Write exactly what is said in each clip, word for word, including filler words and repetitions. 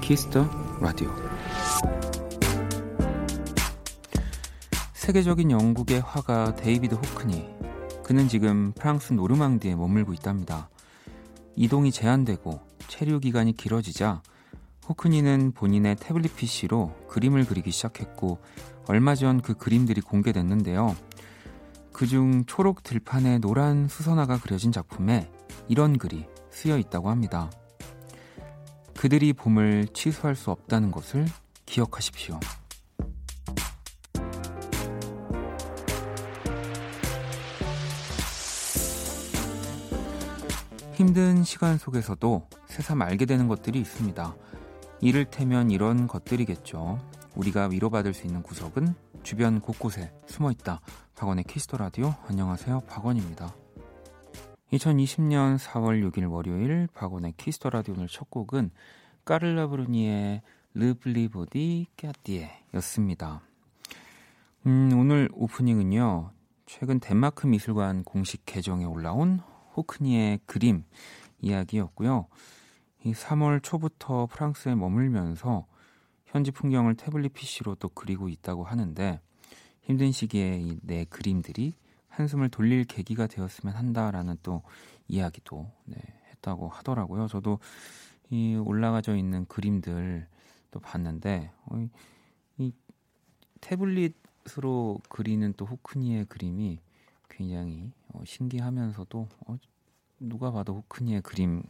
키스 더 라디오. 세계적인 영국의 화가 데이비드 호크니. 그는 지금 프랑스 노르망디에 머물고 있답니다. 이동이 제한되고 체류 기간이 길어지자 호크니는 본인의 태블릿 피씨로 그림을 그리기 시작했고 얼마 전 그 그림들이 공개됐는데요. 그중 초록 들판에 노란 수선화가 그려진 작품에 이런 글이 쓰여 있다고 합니다. 그들이 봄을 취소할 수 없다는 것을 기억하십시오. 힘든 시간 속에서도 새삼 알게 되는 것들이 있습니다. 이를테면 이런 것들이겠죠. 우리가 위로받을 수 있는 구석은 주변 곳곳에 숨어있다. 박원의 키스더 라디오. 안녕하세요, 박원입니다. 이천이십 년 사월 육일 월요일 박원의 키스더 라디오. 오늘 첫 곡은 까를라 브루니의 르블리보디 까띠에 였습니다. 음, 오늘 오프닝은요, 최근 덴마크 미술관 공식 계정에 올라온 호크니의 그림 이야기였고요. 이 삼월 초부터 프랑스에 머물면서 현지 풍경을 태블릿 피씨로 또 그리고 있다고 하는데, 힘든 시기에 이 내 그림들이 한숨을 돌릴 계기가 되었으면 한다라는 또 이야기도 네, 했다고 하더라고요. 저도 이 올라가져 있는 그림들 또 봤는데, 이, 이 태블릿으로 그리는 또 호크니의 그림이 굉장히 어, 신기하면서도 어, 누가 봐도 호크니의 그림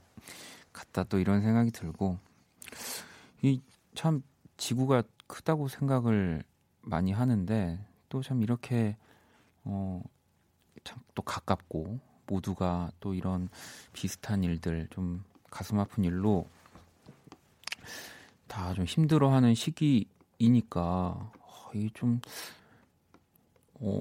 같다 또 이런 생각이 들고, 이 참 지구가 크다고 생각을 많이 하는데 또 참 이렇게 어, 참 또 가깝고 모두가 또 이런 비슷한 일들, 좀 가슴 아픈 일로 다 좀 힘들어하는 시기이니까 이 좀 어,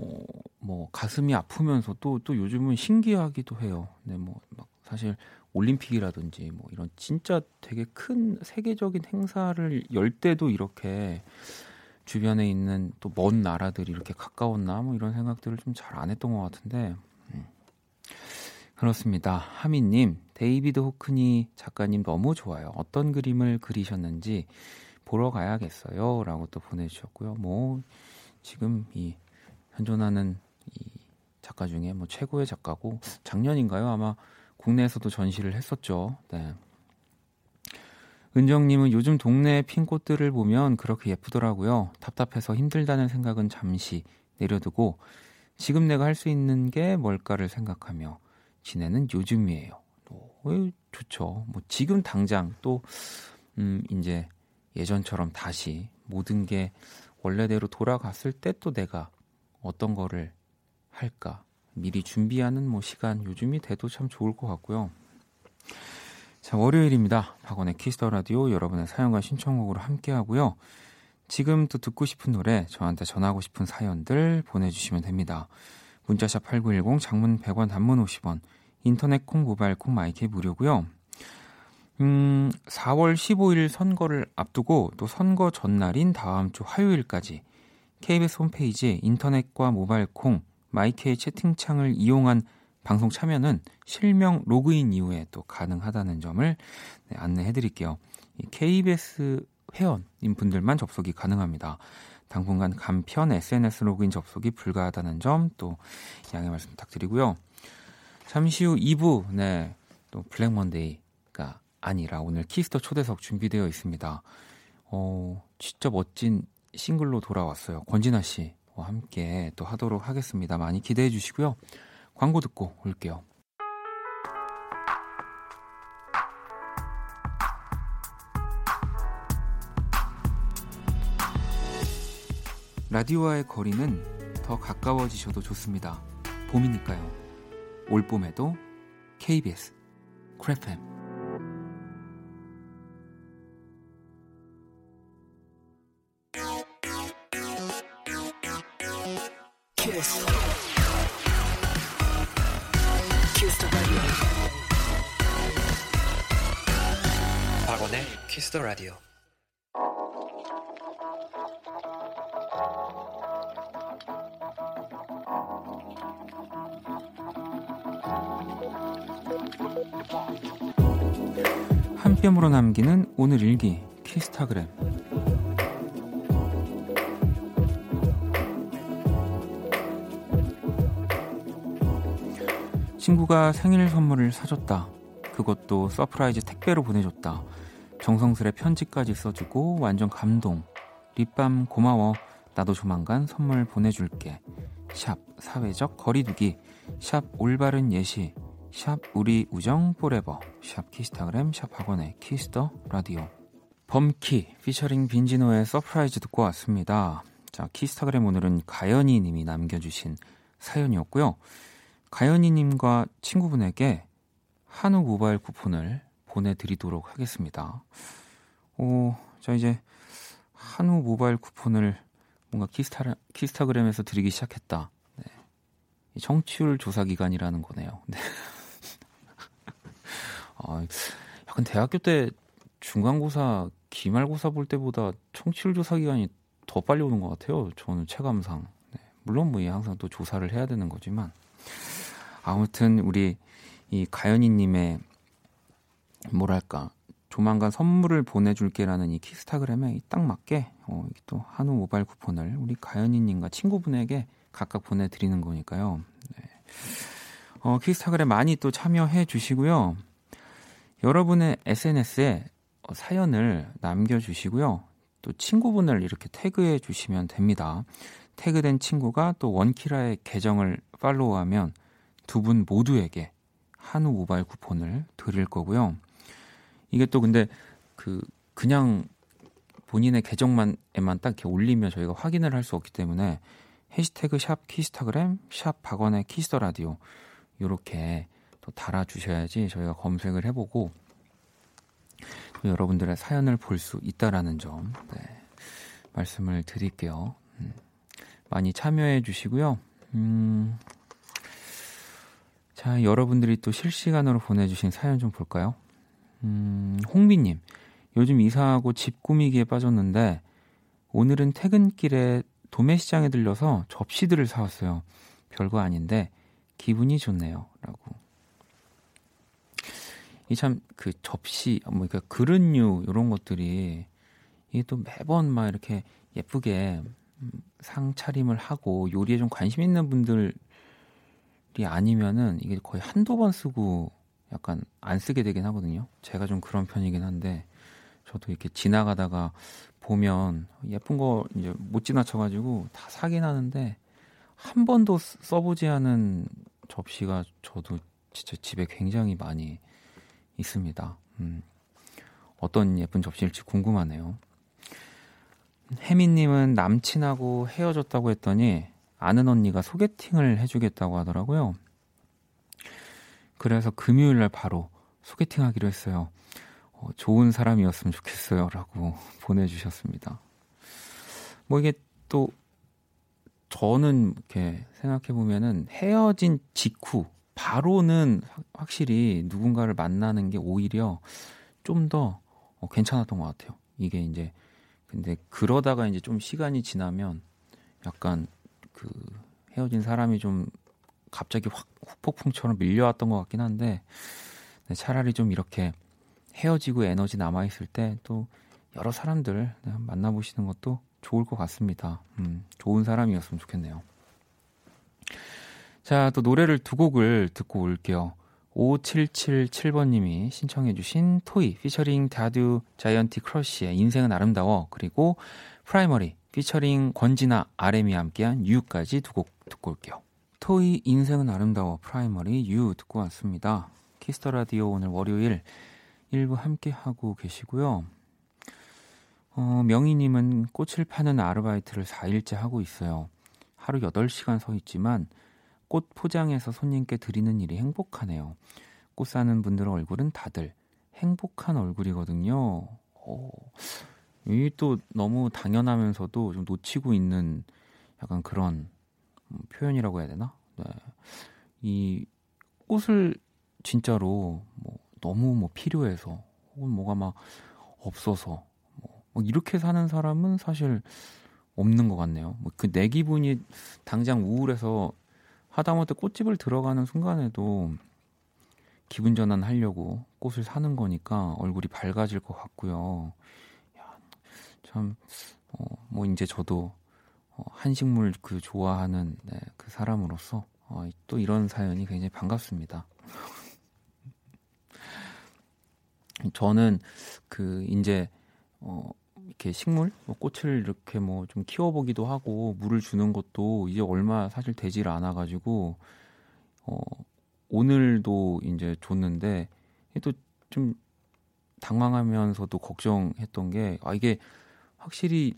뭐 가슴이 아프면서 또 또 요즘은 신기하기도 해요. 네, 뭐 막 사실 올림픽이라든지 뭐 이런 진짜 되게 큰 세계적인 행사를 열 때도 이렇게 주변에 있는 또 먼 나라들이 이렇게 가까웠나 뭐 이런 생각들을 좀 잘 안 했던 것 같은데, 음. 그렇습니다. 하민님, 데이비드 호크니 작가님 너무 좋아요. 어떤 그림을 그리셨는지 보러 가야겠어요 라고 또 보내주셨고요. 뭐 지금 이 현존하는 이 작가 중에 뭐 최고의 작가고, 작년인가요? 아마 국내에서도 전시를 했었죠. 네. 은정님은 요즘 동네에 핀 꽃들을 보면 그렇게 예쁘더라고요. 답답해서 힘들다는 생각은 잠시 내려두고 지금 내가 할 수 있는 게 뭘까를 생각하며 지내는 요즘이에요. 오, 좋죠. 뭐 지금 당장 또 음, 이제 예전처럼 다시 모든 게 원래대로 돌아갔을 때 또 내가 어떤 거를 할까 미리 준비하는 뭐 시간, 요즘이 돼도 참 좋을 것 같고요. 자, 월요일입니다. 박원의 키스더 라디오. 여러분의 사연과 신청곡으로 함께하고요. 지금 또 듣고 싶은 노래, 저한테 전하고 싶은 사연들 보내주시면 됩니다. 문자샵 팔구일공, 장문 백 원, 단문 오십 원, 인터넷 콩, 모바일 콩, 마이크 무료고요. 음, 사월 십오일 선거를 앞두고 또 선거 전날인 다음 주 화요일까지 케이비에스 홈페이지 인터넷과 모바일 콩, 마이케의 채팅창을 이용한 방송 참여는 실명 로그인 이후에 또 가능하다는 점을 네, 안내해드릴게요. 케이비에스 회원인 분들만 접속이 가능합니다. 당분간 간편 에스엔에스 로그인 접속이 불가하다는 점 또 양해 말씀 부탁드리고요. 잠시 후 이 부, 네, 또 블랙 먼데이가 아니라 오늘 키스더 초대석 준비되어 있습니다. 어, 진짜 멋진 싱글로 돌아왔어요. 권진아 씨와 함께 또 하도록 하겠습니다. 많이 기대해 주시고요. 광고 듣고 올게요. 라디오와의 거리는 더 가까워지셔도 좋습니다. 봄이니까요. 올봄에도 케이비에스 크래프엠. 키스더 라디오. 한 뼘으로 남기는 오늘 일기 키스타그램. 친구가 생일 선물을 사줬다. 그것도 서프라이즈 택배로 보내줬다. 정성스레 편지까지 써주고 완전 감동. 립밤 고마워. 나도 조만간 선물 보내줄게. 샵 사회적 거리두기, 샵 올바른 예시, 샵 우리 우정 포레버, 샵 키스타그램, 샵 학원의 키스더 라디오. 범키 피처링 빈지노의 서프라이즈 듣고 왔습니다. 자, 키스타그램 오늘은 가연이 님이 남겨주신 사연이었고요. 가연이 님과 친구분에게 한우 모바일 쿠폰을 보내드리도록 하겠습니다. 오, 자 이제 한우 모바일 쿠폰을 뭔가 키스타, 키스타그램에서 드리기 시작했다. 네. 청취율 조사 기간이라는 거네요. 네. 아, 약간 대학교 때 중간고사, 기말고사 볼 때보다 청취율 조사 기간이 더 빨리 오는 것 같아요. 저는 체감상. 네. 물론 뭐 항상 또 조사를 해야 되는 거지만 아무튼 우리 이 가연이님의 뭐랄까 조만간 선물을 보내줄게라는 이 키스타그램에 딱 맞게 어, 또 한우 모바일 쿠폰을 우리 가연이님과 친구분에게 각각 보내드리는 거니까요. 네. 어, 키스타그램 많이 또 참여해 주시고요. 여러분의 에스엔에스에 사연을 남겨주시고요. 또 친구분을 이렇게 태그해 주시면 됩니다. 태그된 친구가 또 원키라의 계정을 팔로우하면 두 분 모두에게 한우 모바일 쿠폰을 드릴 거고요. 이게 또 근데 그 그냥 본인의 계정만에만 딱 이렇게 올리면 저희가 확인을 할 수 없기 때문에 해시태그 샵 키스타그램 샵 박원의 키스더 라디오 이렇게 또 달아주셔야지 저희가 검색을 해보고 여러분들의 사연을 볼 수 있다라는 점 네, 말씀을 드릴게요. 음, 많이 참여해 주시고요. 음, 자 여러분들이 또 실시간으로 보내주신 사연 좀 볼까요? 음, 홍비님, 요즘 이사하고 집 꾸미기에 빠졌는데 오늘은 퇴근길에 도매시장에 들려서 접시들을 사왔어요. 별거 아닌데 기분이 좋네요. 라고. 이 참 그 접시, 뭐 그러니까 그릇류 이런 것들이 이게 또 매번 막 이렇게 예쁘게 상차림을 하고 요리에 좀 관심 있는 분들이 아니면은 이게 거의 한두 번 쓰고 약간 안 쓰게 되긴 하거든요. 제가 좀 그런 편이긴 한데 저도 이렇게 지나가다가 보면 예쁜 거 이제 못 지나쳐가지고 다 사긴 하는데 한 번도 써보지 않은 접시가 저도 진짜 집에 굉장히 많이 있습니다. 음, 어떤 예쁜 접시일지 궁금하네요. 혜미님은 남친하고 헤어졌다고 했더니 아는 언니가 소개팅을 해주겠다고 하더라고요. 그래서 금요일날 바로 소개팅 하기로 했어요. 어, 좋은 사람이었으면 좋겠어요. 라고 보내주셨습니다. 뭐 이게 또 저는 이렇게 생각해보면은 헤어진 직후 바로는 확실히 누군가를 만나는 게 오히려 좀 더 어, 괜찮았던 것 같아요. 이게 이제 근데 그러다가 이제 좀 시간이 지나면 약간 그 헤어진 사람이 좀 갑자기 확 후폭풍처럼 밀려왔던 것 같긴 한데 차라리 좀 이렇게 헤어지고 에너지 남아있을 때 또 여러 사람들 만나보시는 것도 좋을 것 같습니다. 음, 좋은 사람이었으면 좋겠네요. 자, 또 노래를 두 곡을 듣고 올게요. 오칠칠칠 번님이 신청해 주신 토이 피처링 다듀 자이언티 크러쉬의 인생은 아름다워 그리고 프라이머리 피처링 권진아 아렘이 함께한 유까지 두 곡 듣고 올게요. 토이 인생은 아름다워 프라이머리 유 듣고 왔습니다. 키스터 라디오 오늘 월요일 일부 함께하고 계시고요. 어, 명희님은 꽃을 파는 아르바이트를 사 일째 하고 있어요. 하루 여덟 시간 서 있지만 꽃 포장해서 손님께 드리는 일이 행복하네요. 꽃 사는 분들의 얼굴은 다들 행복한 얼굴이거든요. 오, 이게 또 너무 당연하면서도 좀 놓치고 있는 약간 그런 표현이라고 해야 되나? 네. 이 꽃을 진짜로 뭐 너무 뭐 필요해서 혹은 뭐가 막 없어서 뭐 이렇게 사는 사람은 사실 없는 것 같네요. 뭐 그 내 기분이 당장 우울해서 하다못해 꽃집을 들어가는 순간에도 기분 전환하려고 꽃을 사는 거니까 얼굴이 밝아질 것 같고요. 참, 어, 뭐 이제 저도 어, 한식물 그 좋아하는 네, 그 사람으로서 어, 또 이런 사연이 굉장히 반갑습니다. 저는 그 이제 어, 이렇게 식물, 뭐 꽃을 이렇게 뭐 좀 키워보기도 하고 물을 주는 것도 이제 얼마 사실 되질 않아가지고 어, 오늘도 이제 줬는데 또 좀 당황하면서도 걱정했던 게 아 이게 확실히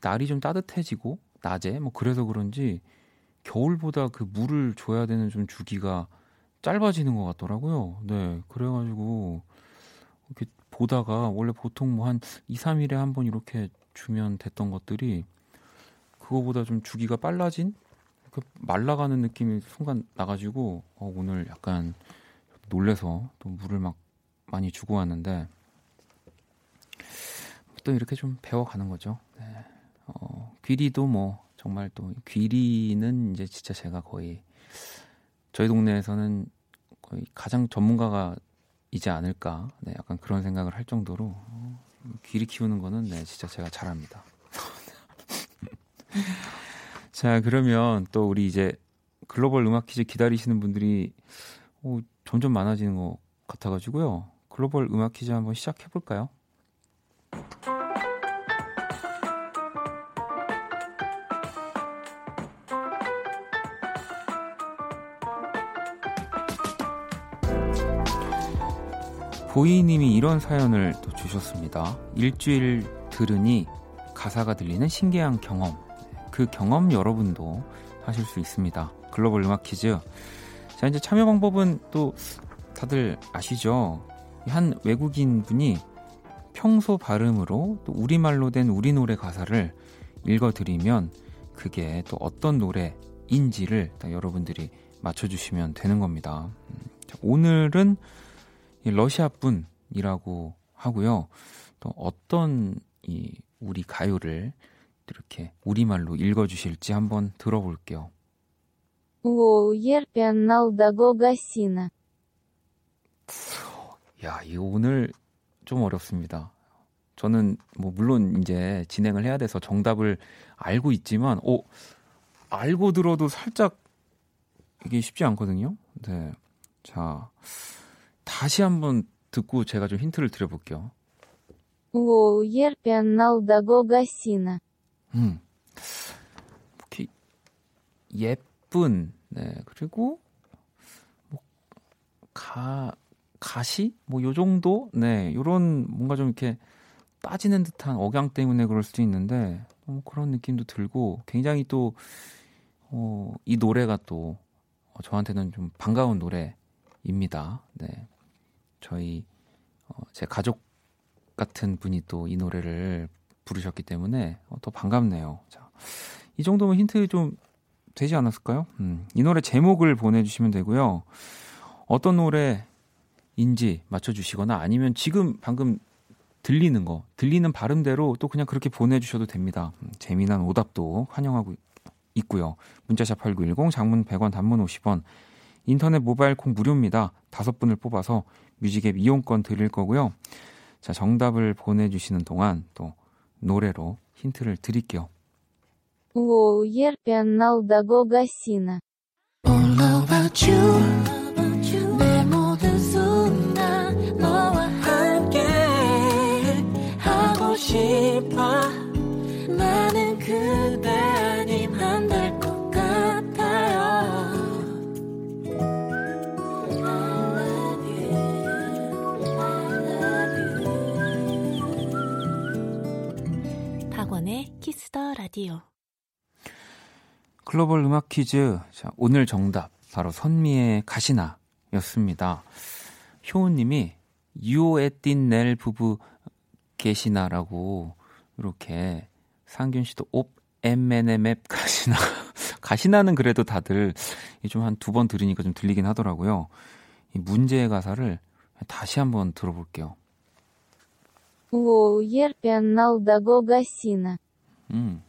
날이 좀 따뜻해지고 낮에 뭐 그래서 그런지 겨울보다 그 물을 줘야 되는 좀 주기가 짧아지는 것 같더라고요. 네, 그래가지고 이렇게 보다가 원래 보통 뭐 한 이, 삼일에 한 번 이렇게 주면 됐던 것들이 그거보다 좀 주기가 빨라진 말라가는 느낌이 순간 나가지고 어, 오늘 약간 놀래서 또 물을 막 많이 주고 왔는데 또 이렇게 좀 배워가는 거죠. 네. 어, 귀리도 뭐 정말 또 귀리는 이제 진짜 제가 거의 저희 동네에서는 거의 가장 전문가가 이지 않을까. 네, 약간 그런 생각을 할 정도로 어, 귀리 키우는 거는 네, 진짜 제가 잘합니다. 자, 그러면 또 우리 이제 글로벌 음악 퀴즈 기다리시는 분들이 어, 점점 많아지는 것 같아가지고요. 글로벌 음악 퀴즈 한번 시작해볼까요? 보이님이 이런 사연을 또 주셨습니다. 일주일 들으니 가사가 들리는 신기한 경험, 그 경험 여러분도 하실 수 있습니다. 글로벌 음악 퀴즈. 자, 이제 참여 방법은 또 다들 아시죠? 한 외국인 분이 평소 발음으로 또 우리말로 된 우리 노래 가사를 읽어드리면 그게 또 어떤 노래인지를 여러분들이 맞춰주시면 되는 겁니다. 자, 오늘은 러시아 분이라고 하고요. 또 어떤 이 우리 가요를 이렇게 우리말로 읽어주실지 한번 들어볼게요. 야, 이 오늘 좀 어렵습니다. 저는 뭐 물론 이제 진행을 해야 돼서 정답을 알고 있지만, 오, 알고 들어도 살짝 이게 쉽지 않거든요. 네, 자. 다시 한번 듣고 제가 좀 힌트를 드려볼게요. 오, 예편날 다고가시나. 음, 이렇게 예쁜, 네, 그리고 뭐 가 가시, 뭐 요 정도, 네, 요런 뭔가 좀 이렇게 따지는 듯한 억양 때문에 그럴 수도 있는데 뭐 그런 느낌도 들고 굉장히 또 어, 이 노래가 또 저한테는 좀 반가운 노래입니다. 네. 저희 어, 제 가족 같은 분이 또 이 노래를 부르셨기 때문에 어, 더 반갑네요. 자, 이 정도면 힌트 좀 되지 않았을까요? 음, 이 노래 제목을 보내주시면 되고요. 어떤 노래인지 맞춰주시거나 아니면 지금 방금 들리는 거, 들리는 발음대로 또 그냥 그렇게 보내주셔도 됩니다. 음, 재미난 오답도 환영하고 있고요. 문자샵 팔구일공, 장문 백 원, 단문 오십 원, 인터넷 모바일 콩 무료입니다. 다섯 분을 뽑아서 뮤직앱 이용권 드릴 거고요. 자, 정답을 보내주시는 동안 또 노래로 힌트를 드릴게요. All about you, 내 모든 순간 너와 함께 하고 싶어. 나는 그대 아님 안 될 것 같아요. 키스더 라디오 글로벌 음악 퀴즈. 자, 오늘 정답 바로 선미의 가시나였습니다. 효은님이 유오에 띤 넬 부부 계시나라고 이렇게 상균씨도 옵 엠앤엠앱 가시나. 가시나는 그래도 다들 좀 한 두 번 들으니까 좀 들리긴 하더라고요. 이 문제의 가사를 다시 한번 들어볼게요. 음,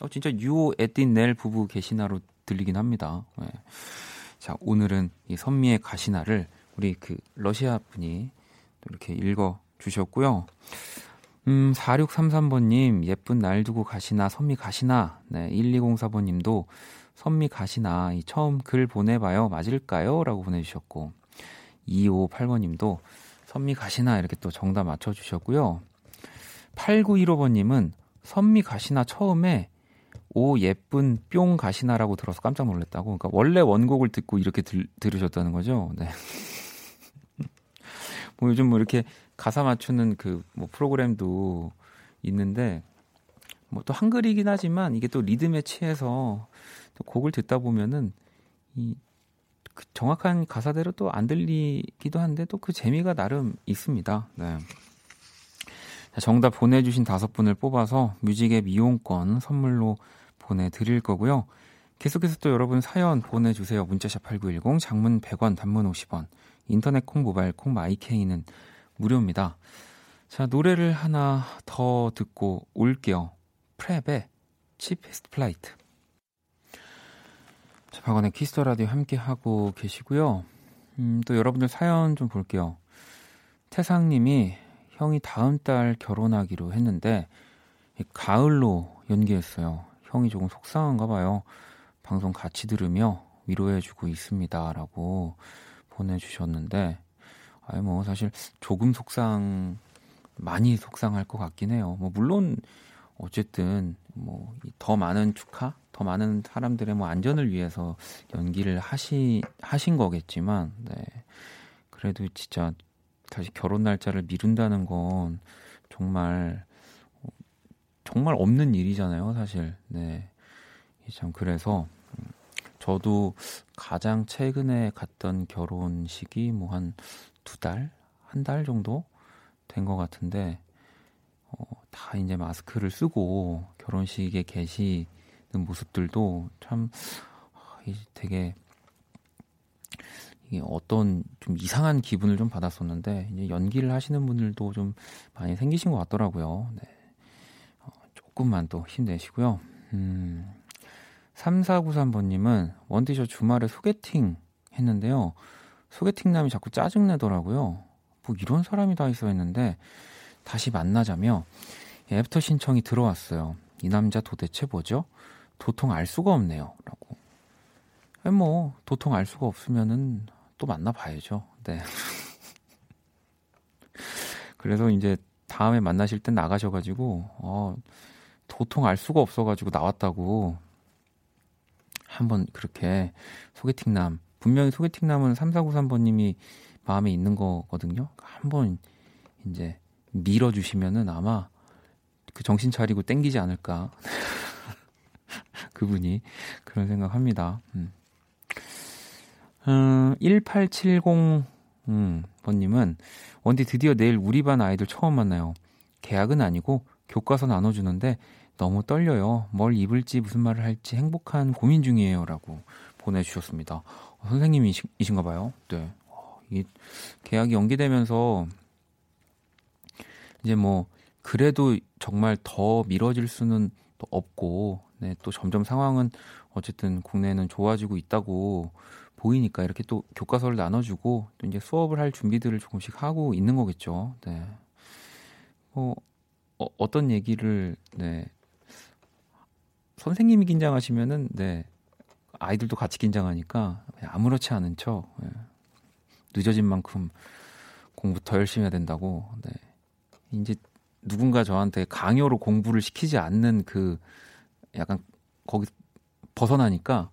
어, 진짜 유오 에딘 넬 부부 계시나로 들리긴 합니다. 네. 자, 오늘은 이 선미의 가시나를 우리 그 러시아 분이 또 이렇게 읽어주셨고요. 음, 사육삼삼 번님 예쁜 날 두고 가시나 선미 가시나. 네, 일이공사 번님도 선미 가시나 이 처음 글 보내봐요 맞을까요? 라고 보내주셨고, 이오팔 번님도 선미 가시나 이렇게 또 정답 맞춰주셨고요. 팔구일오 번님은 선미 가시나 처음에 오 예쁜 뿅 가시나라고 들어서 깜짝 놀랐다고. 그러니까 원래 원곡을 듣고 이렇게 들, 들으셨다는 거죠. 네. 뭐 요즘 뭐 이렇게 가사 맞추는 그 뭐 프로그램도 있는데 뭐 또 한글이긴 하지만 이게 또 리듬에 취해서 또 곡을 듣다 보면은 이 그 정확한 가사대로 또 안 들리기도 한데 또 그 재미가 나름 있습니다. 네. 자, 정답 보내주신 다섯 분을 뽑아서 뮤직앱 이용권 선물로 보내드릴 거고요. 계속해서 또 여러분 사연 보내주세요. 문자샵 팔구일공, 장문 백 원, 단문 오십 원, 인터넷 콩, 모바일 콩, 마이케이는 무료입니다. 자, 노래를 하나 더 듣고 올게요. 프랩의 Cheapest Flight. 자, 박원의 키스터 라디오 함께하고 계시고요. 음, 또 여러분들 사연 좀 볼게요. 태상님이 형이 다음 달 결혼하기로 했는데 가을로 연기했어요. 형이 조금 속상한가 봐요. 방송 같이 들으며 위로해주고 있습니다. 라고 보내주셨는데, 아니 뭐 사실 조금 속상, 많이 속상할 것 같긴 해요. 뭐 물론 어쨌든 뭐 더 많은 축하, 더 많은 사람들의 뭐 안전을 위해서 연기를 하시 하신 거겠지만, 네. 그래도 진짜 다시 결혼 날짜를 미룬다는 건 정말 정말 없는 일이잖아요, 사실. 네. 참 그래서 저도 가장 최근에 갔던 결혼식이 뭐 한 두 달, 한 달 정도 된 것 같은데, 어, 다 이제 마스크를 쓰고 결혼식에 계시는 모습들도 참 되게 이게 어떤 좀 이상한 기분을 좀 받았었는데, 이제 연기를 하시는 분들도 좀 많이 생기신 것 같더라고요. 네. 어, 조금만 또 힘내시고요. 음. 삼사구삼 번님은 원디 저 주말에 소개팅 했는데요. 소개팅남이 자꾸 짜증내더라고요. 뭐 이런 사람이 다 있어 했는데 다시 만나자며 애프터 신청이 들어왔어요. 이 남자 도대체 뭐죠? 도통 알 수가 없네요. 라고. 뭐 도통 알 수가 없으면은 또 만나봐야죠. 네. 그래서 이제 다음에 만나실 때 나가셔가지고 어, 도통 알 수가 없어가지고 나왔다고 한번 그렇게 소개팅남, 분명히 소개팅남은 삼사구삼 번님이 마음에 있는 거거든요. 한번 이제 밀어주시면은 아마 그 정신 차리고 땡기지 않을까. 그분이 그런 생각합니다. 음. 음, 일팔칠공 음, 번님은 원디 드디어 내일 우리 반 아이들 처음 만나요. 계약은 아니고 교과서 나눠주는데 너무 떨려요. 뭘 입을지 무슨 말을 할지 행복한 고민 중이에요. 라고 보내주셨습니다. 어, 선생님이신가 봐요. 네. 어, 이 계약이 연기되면서 이제 뭐 그래도 정말 더 미뤄질 수는 또 없고, 네, 또 점점 상황은 어쨌든 국내에는 좋아지고 있다고 보이니까 이렇게 또 교과서를 나눠주고 또 이제 수업을 할 준비들을 조금씩 하고 있는 거겠죠. 네. 뭐 어, 어떤 얘기를, 네. 선생님이 긴장하시면은, 네, 아이들도 같이 긴장하니까 그냥 아무렇지 않은 척, 네. 늦어진 만큼 공부 더 열심히 해야 된다고, 네. 이제 누군가 저한테 강요로 공부를 시키지 않는 그 약간 거기 벗어나니까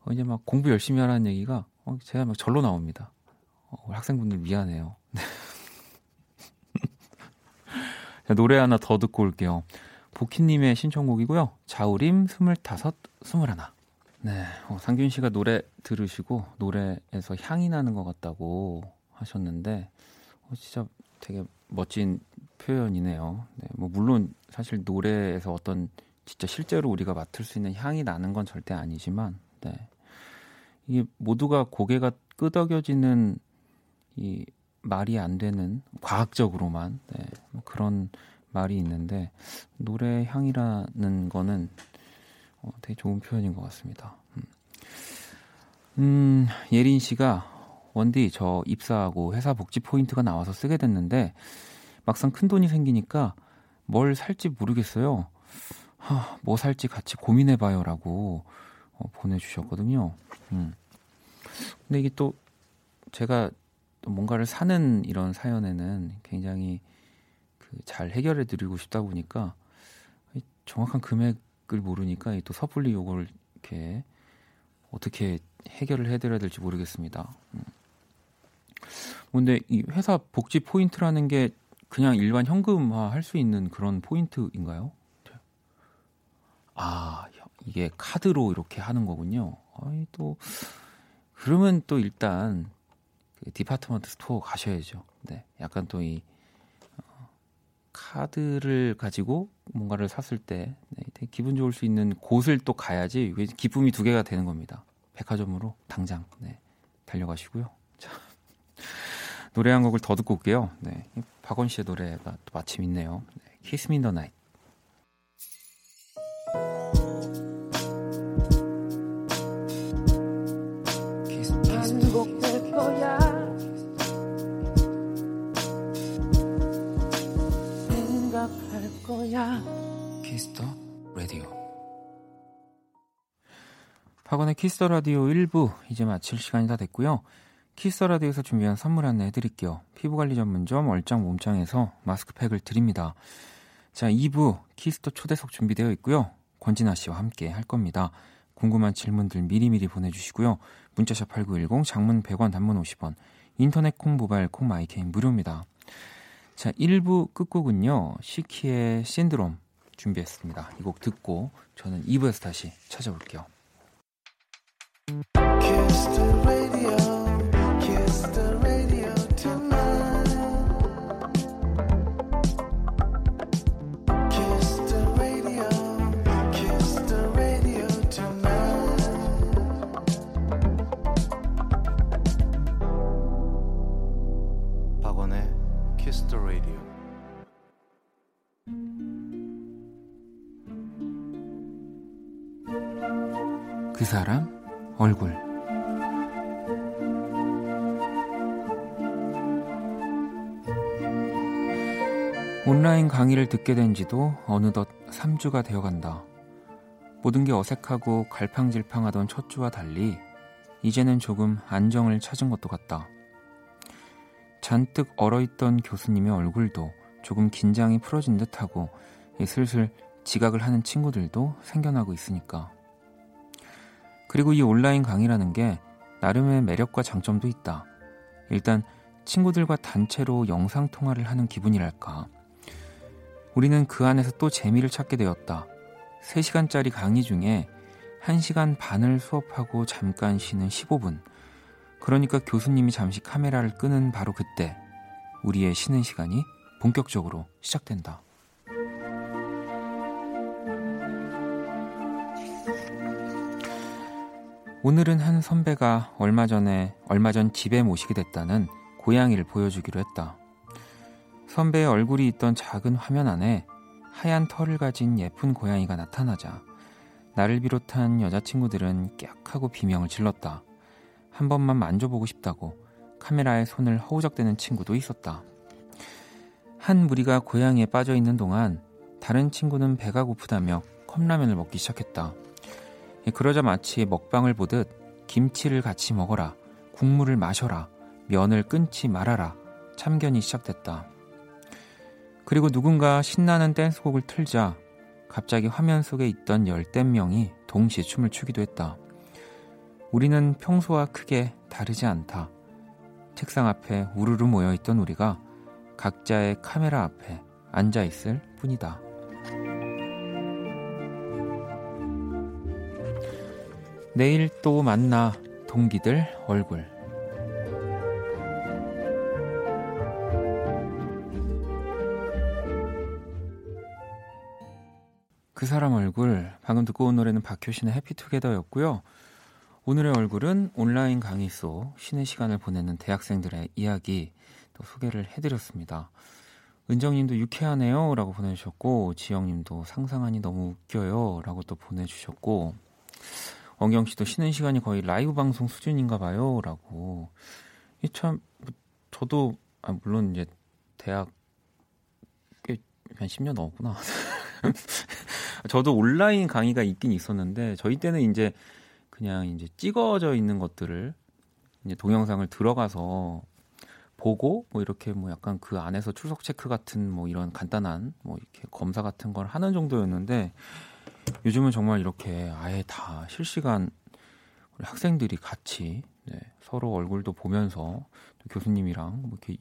어, 이제 막 공부 열심히 하라는 얘기가 어, 제가 막 절로 나옵니다. 어, 우리 학생분들 미안해요. 자, 노래 하나 더 듣고 올게요. 보키님의 신청곡이고요. 자우림 스물다섯, 스물하나. 네, 어, 상균 씨가 노래 들으시고 노래에서 향이 나는 것 같다고 하셨는데 어, 진짜 되게 멋진 표현이네요. 네, 뭐 물론 사실 노래에서 어떤 진짜 실제로 우리가 맡을 수 있는 향이 나는 건 절대 아니지만, 네, 이게 모두가 고개가 끄덕여지는 이 말이 안 되는 과학적으로만, 네, 그런 말이 있는데 노래 향이라는 거는 어, 되게 좋은 표현인 것 같습니다. 음, 예린 씨가 원디 저 입사하고 회사 복지 포인트가 나와서 쓰게 됐는데 막상 큰돈이 생기니까 뭘 살지 모르겠어요. 하, 뭐 살지 같이 고민해봐요 라고 어, 보내주셨거든요. 음. 근데 이게 또 제가 또 뭔가를 사는 이런 사연에는 굉장히 그 잘 해결해드리고 싶다 보니까 정확한 금액을 모르니까 또 섣불리 요걸 이렇게 어떻게 해결을 해드려야 될지 모르겠습니다. 음. 근데 이 회사 복지 포인트라는 게 그냥 일반 현금화 할 수 있는 그런 포인트인가요? 아, 이게 카드로 이렇게 하는 거군요. 아이, 또, 그러면 또 일단 그 디파트먼트 스토어 가셔야죠. 네. 약간 또 이 어, 카드를 가지고 뭔가를 샀을 때 네, 되게 기분 좋을 수 있는 곳을 또 가야지 기쁨이 두 개가 되는 겁니다. 백화점으로 당장 네, 달려가시고요. 자, 노래 한 곡을 더 듣고 올게요. 네, 박원 씨의 노래가 또 마침 있네요. 네, Kiss Me in the Night. 행복될 거야. 생각할 거야. Kiss the Radio. 박원의 키스더 라디오 일 부 이제 마칠 시간이 다 됐고요. 키스더 라디오에서 준비한 선물 안내 해드릴게요. 피부관리 전문점 얼짱 몸짱에서 마스크팩을 드립니다. 자, 이 부 키스더 초대석 준비되어 있고요. 권진아 씨와 함께 할 겁니다. 궁금한 질문들 미리미리 보내주시고요. 문자샵 팔구일공, 장문 백 원, 단문 오십 원, 인터넷 콩, 모바일 콩, 마이케인 무료입니다. 자, 일 부 끝곡은요. 시키의 신드롬 준비했습니다. 이 곡 듣고 저는 이 부에서 다시 찾아올게요. Kiss the radio, kiss the radio tonight. Kiss the radio, kiss the radio tonight. 박원의 Kiss the Radio. 그 사람 얼굴. 온라인 강의를 듣게 된 지도 어느덧 삼 주가 되어간다. 모든 게 어색하고 갈팡질팡하던 첫 주와 달리 이제는 조금 안정을 찾은 것도 같다. 잔뜩 얼어있던 교수님의 얼굴도 조금 긴장이 풀어진 듯하고 슬슬 지각을 하는 친구들도 생겨나고 있으니까. 그리고 이 온라인 강의라는 게 나름의 매력과 장점도 있다. 일단 친구들과 단체로 영상통화를 하는 기분이랄까. 우리는 그 안에서 또 재미를 찾게 되었다. 세 시간짜리 강의 중에 한 시간 반을 수업하고 잠깐 쉬는 십오 분. 그러니까 교수님이 잠시 카메라를 끄는 바로 그때 우리의 쉬는 시간이 본격적으로 시작된다. 오늘은 한 선배가 얼마 전에, 얼마 전 집에 모시게 됐다는 고양이를 보여주기로 했다. 선배의 얼굴이 있던 작은 화면 안에 하얀 털을 가진 예쁜 고양이가 나타나자 나를 비롯한 여자친구들은 깍 하고 비명을 질렀다. 한 번만 만져보고 싶다고 카메라에 손을 허우적대는 친구도 있었다. 한 무리가 고양이에 빠져있는 동안 다른 친구는 배가 고프다며 컵라면을 먹기 시작했다. 그러자 마치 먹방을 보듯 김치를 같이 먹어라, 국물을 마셔라, 면을 끊지 말아라 참견이 시작됐다. 그리고 누군가 신나는 댄스곡을 틀자 갑자기 화면 속에 있던 열댓 명이 동시에 춤을 추기도 했다. 우리는 평소와 크게 다르지 않다. 책상 앞에 우르르 모여있던 우리가 각자의 카메라 앞에 앉아있을 뿐이다. 내일 또 만나, 동기들 얼굴. 그 사람 얼굴. 방금 듣고 온 노래는 박효신의 해피투게더였고요. 오늘의 얼굴은 온라인 강의 속 쉬는 시간을 보내는 대학생들의 이야기 또 소개를 해드렸습니다. 은정님도 유쾌하네요 라고 보내주셨고, 지영님도 상상하니 너무 웃겨요 라고 또 보내주셨고, 원경씨도 쉬는 시간이 거의 라이브 방송 수준인가 봐요 라고 이 참 저도 아, 물론 이제 대학 꽤 한 십 년 넘었구나. 저도 온라인 강의가 있긴 있었는데 저희 때는 이제 그냥 이제 찍어져 있는 것들을 이제 동영상을 들어가서 보고 뭐 이렇게 뭐 약간 그 안에서 출석 체크 같은 뭐 이런 간단한 뭐 이렇게 검사 같은 걸 하는 정도였는데 요즘은 정말 이렇게 아예 다 실시간 우리 학생들이 같이 네, 서로 얼굴도 보면서 교수님이랑 뭐 이렇게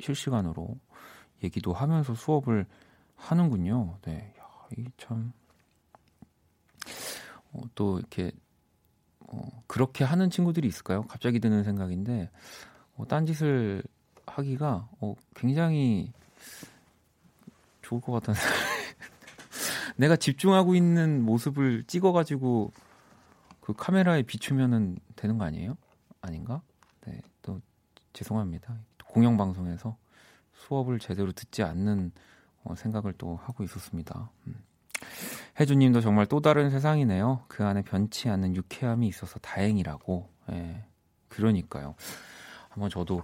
실시간으로 얘기도 하면서 수업을 하는군요. 네, 야, 이게 참 어, 또 이렇게 어, 그렇게 하는 친구들이 있을까요? 갑자기 드는 생각인데 어, 딴짓을 하기가 어, 굉장히 좋을 것 같다는 내가 집중하고 있는 모습을 찍어가지고 그 카메라에 비추면은 되는 거 아니에요? 아닌가? 네, 또 죄송합니다. 공영방송에서 수업을 제대로 듣지 않는 어, 생각을 또 하고 있었습니다. 음. 혜주님도 정말 또 다른 세상이네요. 그 안에 변치 않는 유쾌함이 있어서 다행이라고. 예, 그러니까요. 한번 저도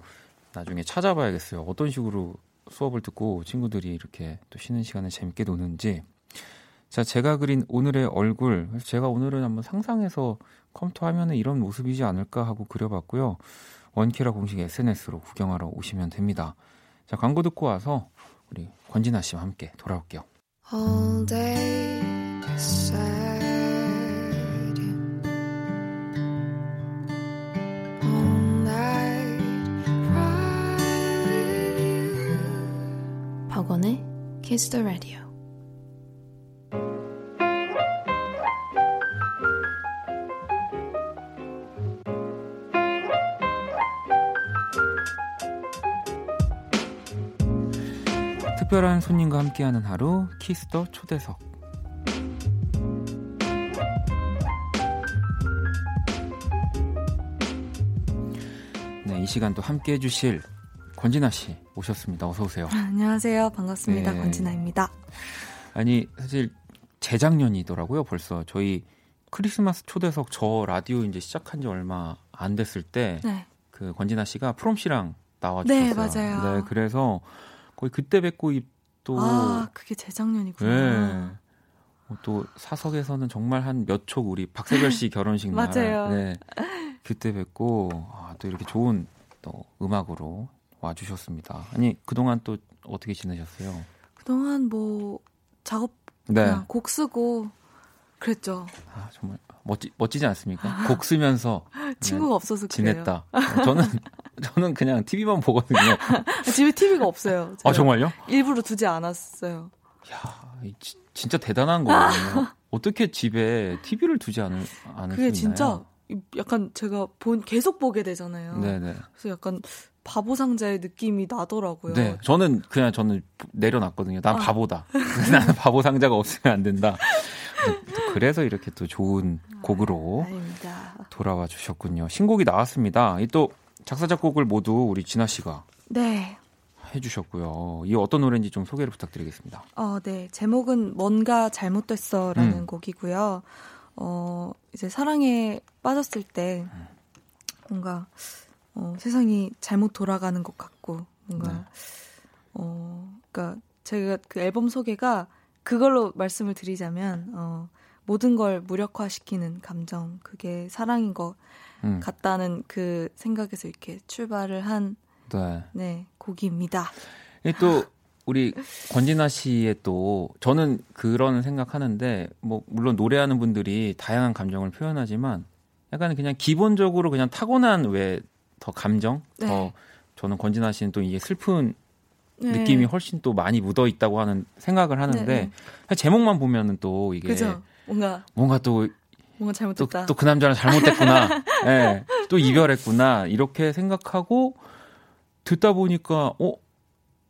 나중에 찾아봐야겠어요. 어떤 식으로 수업을 듣고 친구들이 이렇게 또 쉬는 시간에 재밌게 노는지. 자, 제가 그린 오늘의 얼굴. 제가 오늘은 한번 상상해서 컴퓨터 화면에 이런 모습이지 않을까 하고 그려봤고요. 원키라 공식 에스엔에스로 구경하러 오시면 됩니다. 자, 광고 듣고 와서 우리 권진아 씨와 함께 돌아올게요. All day sad, all night cry with you. 박원의 Kiss the Radio. 특별한 손님과 함께하는 하루 키스 더 초대석. 네, 이 시간도 함께해 주실 권진아 씨 모셨습니다. 어서 오세요. 안녕하세요. 반갑습니다. 네. 권진아입니다. 아니 사실 재작년이더라고요. 벌써 저희 크리스마스 초대석 저 라디오 이제 시작한 지 얼마 안 됐을 때 네. 그 권진아 씨가 프롬 씨랑 나와주셨어요. 네, 맞아요. 네, 그래서 거의 그때 뵙고 또 아 그게 재작년이구나. 네. 또 사석에서는 정말 한 몇 초 우리 박세별 씨 결혼식 날 맞아요. 네. 그때 뵙고 아, 또 이렇게 좋은 또 음악으로 와주셨습니다. 아니 그동안 또 어떻게 지내셨어요? 그동안 뭐 작업 그냥 네. 곡 쓰고 그랬죠. 아 정말 멋지 멋지지 않습니까? 곡 쓰면서 친구가 없어서 지냈다. 그래요. 저는 저는 그냥 티비만 보거든요. 집에 티비가 없어요. 아 정말요? 일부러 두지 않았어요. 이야, 지, 진짜 대단한 거예요. 어떻게 집에 티비를 두지 않을 않을 수 있나요? 그게 진짜 약간 제가 본 계속 보게 되잖아요. 네네. 그래서 약간 바보 상자의 느낌이 나더라고요. 네, 저는 그냥 저는 내려놨거든요. 난 아. 바보다. 나는 바보 상자가 없으면 안 된다. 그래서 이렇게 또 좋은 곡으로 아, 돌아와 주셨군요. 신곡이 나왔습니다. 이 또 작사 작곡을 모두 우리 진아 씨가 네. 해주셨고요. 이 어떤 노래인지 좀 소개를 부탁드리겠습니다. 어, 네. 제목은 뭔가 잘못됐어라는 음. 곡이고요. 어, 이제 사랑에 빠졌을 때 뭔가 어, 세상이 잘못 돌아가는 것 같고 뭔가 네. 어, 그러니까 제가 그 앨범 소개가 그걸로 말씀을 드리자면 어, 모든 걸 무력화시키는 감정 그게 사랑인 것 음. 같다는 그 생각에서 이렇게 출발을 한 네, 네 곡입니다. 또 우리 권진아 씨의 또 저는 그런 생각하는데 뭐 물론 노래하는 분들이 다양한 감정을 표현하지만 약간 그냥 기본적으로 그냥 타고난 왜 더 감정 네. 더 저는 권진아 씨는 또 이게 슬픈 네. 느낌이 훨씬 또 많이 묻어 있다고 하는 생각을 하는데 네, 네. 제목만 보면은 또 이게 그죠? 뭔가 뭔가 또 뭔가 잘못됐다. 또 그 남자는 잘못됐구나. 네. 또 이별했구나. 이렇게 생각하고 듣다 보니까 어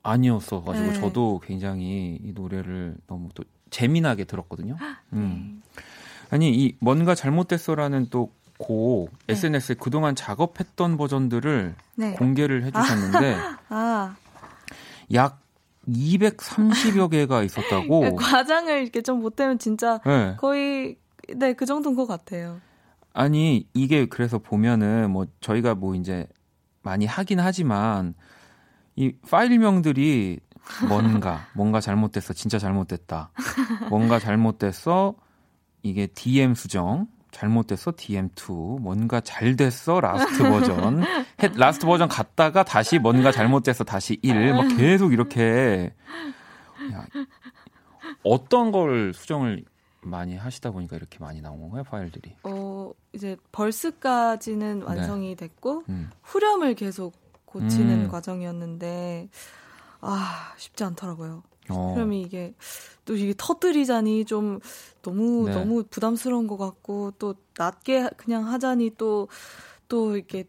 아니었어 가지고 네. 저도 굉장히 이 노래를 너무 또 재미나게 들었거든요. 음. 네. 아니 이 뭔가 잘못됐어라는 또 곡 네. 에스엔에스에 그동안 작업했던 버전들을 네. 공개를 해주셨는데. 아. 약 이백삼십여 개가 있었다고. 과장을 이렇게 좀 못하면 진짜 네. 거의 네, 그 정도인 것 같아요. 아니 이게 그래서 보면은 뭐 저희가 뭐 이제 많이 하긴 하지만 이 파일명들이 뭔가 뭔가 잘못됐어, 진짜 잘못됐다, 뭔가 잘못됐어, 이게 디엠 수정, 잘못됐어 디엠투, 뭔가 잘됐어 라스트 버전, 라스트 버전 갔다가 다시 뭔가 잘못됐어 다시 일, 막 계속 이렇게. 야, 어떤 걸 수정을 많이 하시다 보니까 이렇게 많이 나온 건가요, 파일들이? 어, 이제 벌스까지는 완성이 네. 됐고 음. 후렴을 계속 고치는 음. 과정이었는데 아, 쉽지 않더라고요. 어. 후렴이 이게 또 이게 터뜨리자니 좀 너무 네. 너무 부담스러운 것 같고, 또 낮게 그냥 하자니 또 또 이렇게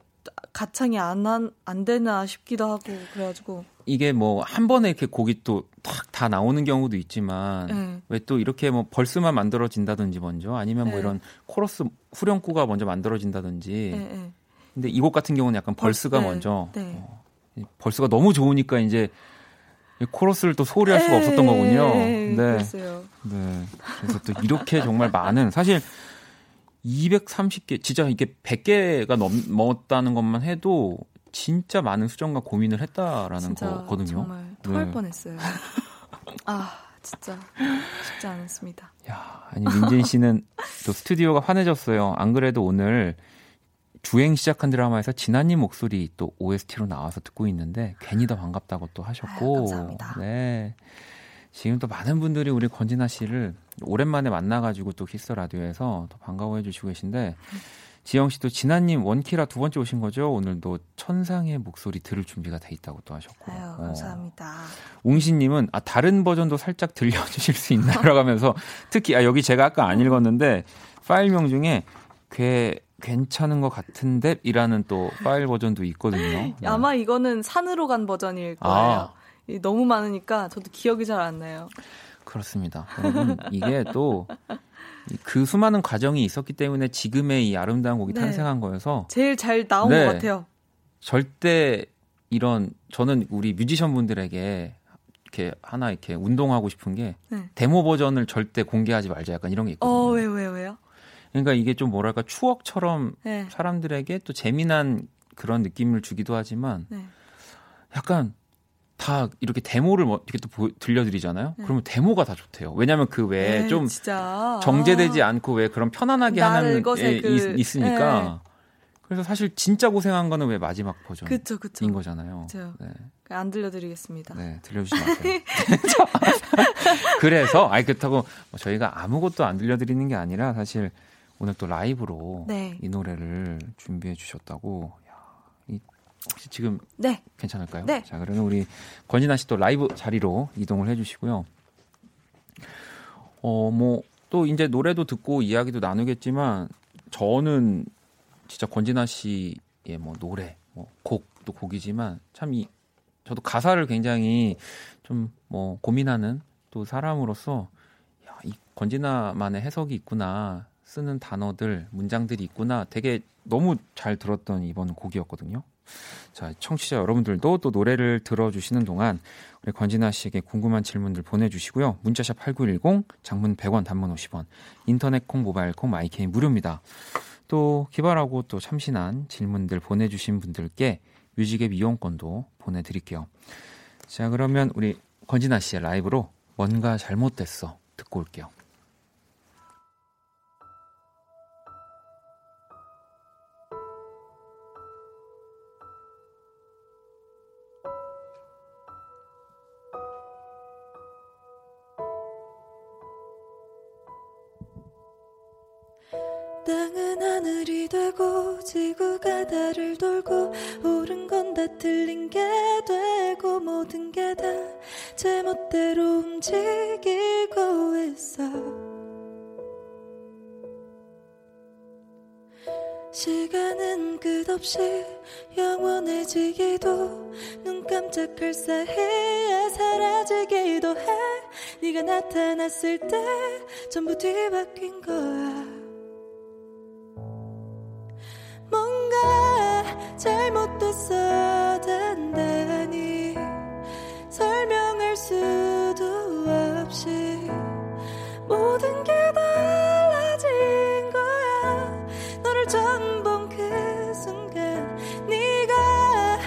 가창이 안 안 안 되나 싶기도 하고, 그래가지고 이게 뭐 한 번에 이렇게 곡이 또 탁 다 나오는 경우도 있지만 네. 왜 또 이렇게 뭐 벌스만 만들어진다든지 먼저, 아니면 네. 뭐 이런 코러스 후렴구가 먼저 만들어진다든지. 네. 근데 이 곡 같은 경우는 약간 벌스가 네. 먼저 네. 어, 벌스가 너무 좋으니까 이제 코러스를 또 소홀히 할 수가 에이, 없었던 거군요. 네. 그랬어요. 네. 그래서 또 이렇게 정말 많은, 사실 이백삼십 개, 진짜 이게 백 개가 넘었다는 것만 해도 진짜 많은 수정과 고민을 했다라는 진짜 거거든요. 정말 토할 네. 뻔했어요. 아, 진짜 쉽지 않았습니다. 야, 아니 민진 씨는 또 스튜디오가 환해졌어요. 안 그래도 오늘 주행 시작한 드라마에서 진아님 목소리 또 오에스티로 나와서 듣고 있는데 괜히 더 반갑다고 또 하셨고. 아유, 감사합니다. 네. 지금 또 많은 분들이 우리 권진아 씨를 오랜만에 만나가지고 또 키스 라디오에서 더 반가워해 주시고 계신데, 지영 씨도 진아님 원키라 두 번째 오신 거죠? 오늘도 천상의 목소리 들을 준비가 돼 있다고 또 하셨고. 아유, 감사합니다. 어. 웅신님은 아, 다른 버전도 살짝 들려주실 수 있나요?라고 하면서 특히 아, 여기 제가 아까 안 읽었는데 파일명 중에 괴 괜찮은 것 같은데 이라는 또 파일 버전도 있거든요. 네. 아마 이거는 산으로 간 버전일 거예요. 아. 너무 많으니까 저도 기억이 잘 안 나요. 그렇습니다. 여러분, 이게 또 그 수많은 과정이 있었기 때문에 지금의 이 아름다운 곡이 네. 탄생한 거여서 제일 잘 나온 네. 것 같아요. 절대 이런, 저는 우리 뮤지션 분들에게 이렇게 하나 이렇게 운동하고 싶은 게 네. 데모 버전을 절대 공개하지 말자, 약간 이런 게 있거든요. 어, 왜요, 왜요, 왜요? 그러니까 이게 좀 뭐랄까 추억처럼 네. 사람들에게 또 재미난 그런 느낌을 주기도 하지만 네. 약간 다 이렇게 데모를 이렇게 또 보, 들려드리잖아요. 네. 그러면 데모가 다 좋대요. 왜냐하면 그 외에 좀 정제되지 않고 왜 그런 편안하게 하는 게 그... 있으니까. 네. 그래서 사실 진짜 고생한 거는 왜 마지막 버전인 그쵸, 그쵸. 거잖아요. 그쵸. 네. 안 들려드리겠습니다. 네, 들려주시면 안 돼요. 그래서 아니, 그렇다고 저희가 아무것도 안 들려드리는 게 아니라 사실 오늘 또 라이브로 네. 이 노래를 준비해 주셨다고. 야, 이, 혹시 지금 네. 괜찮을까요? 네. 자, 그러면 우리 권진아 씨 또 라이브 자리로 이동을 해주시고요. 어, 뭐 또 이제 노래도 듣고 이야기도 나누겠지만 저는 진짜 권진아 씨의 뭐 노래, 뭐 곡도 곡이지만 참 이 저도 가사를 굉장히 좀 뭐 고민하는 또 사람으로서 야, 이 권진아만의 해석이 있구나, 쓰는 단어들, 문장들이 있구나, 되게 너무 잘 들었던 이번 곡이었거든요. 자, 청취자 여러분들도 또 노래를 들어주시는 동안 우리 권진아 씨에게 궁금한 질문들 보내주시고요. 문자샵 팔구일공, 장문 백 원, 단문 오십 원, 인터넷 콩, 모바일 콩, 마이케이 무료입니다. 또 기발하고 또 참신한 질문들 보내주신 분들께 뮤직앱 이용권도 보내드릴게요. 자, 그러면 우리 권진아 씨의 라이브로 뭔가 잘못됐어 듣고 올게요. 땅은 하늘이 되고 지구가 달을 돌고 옳은 건 다 틀린 게 되고 모든 게 다 제멋대로 움직이고 있어. 시간은 끝없이 영원해지기도 눈 깜짝할 사이에 사라지기도 해. 네가 나타났을 때 전부 뒤바뀐 거야. 뭔가 잘못됐어 단단히 설명할 수도 없이 모든 게 달라진 거야. 너를 처음 본 그 순간 네가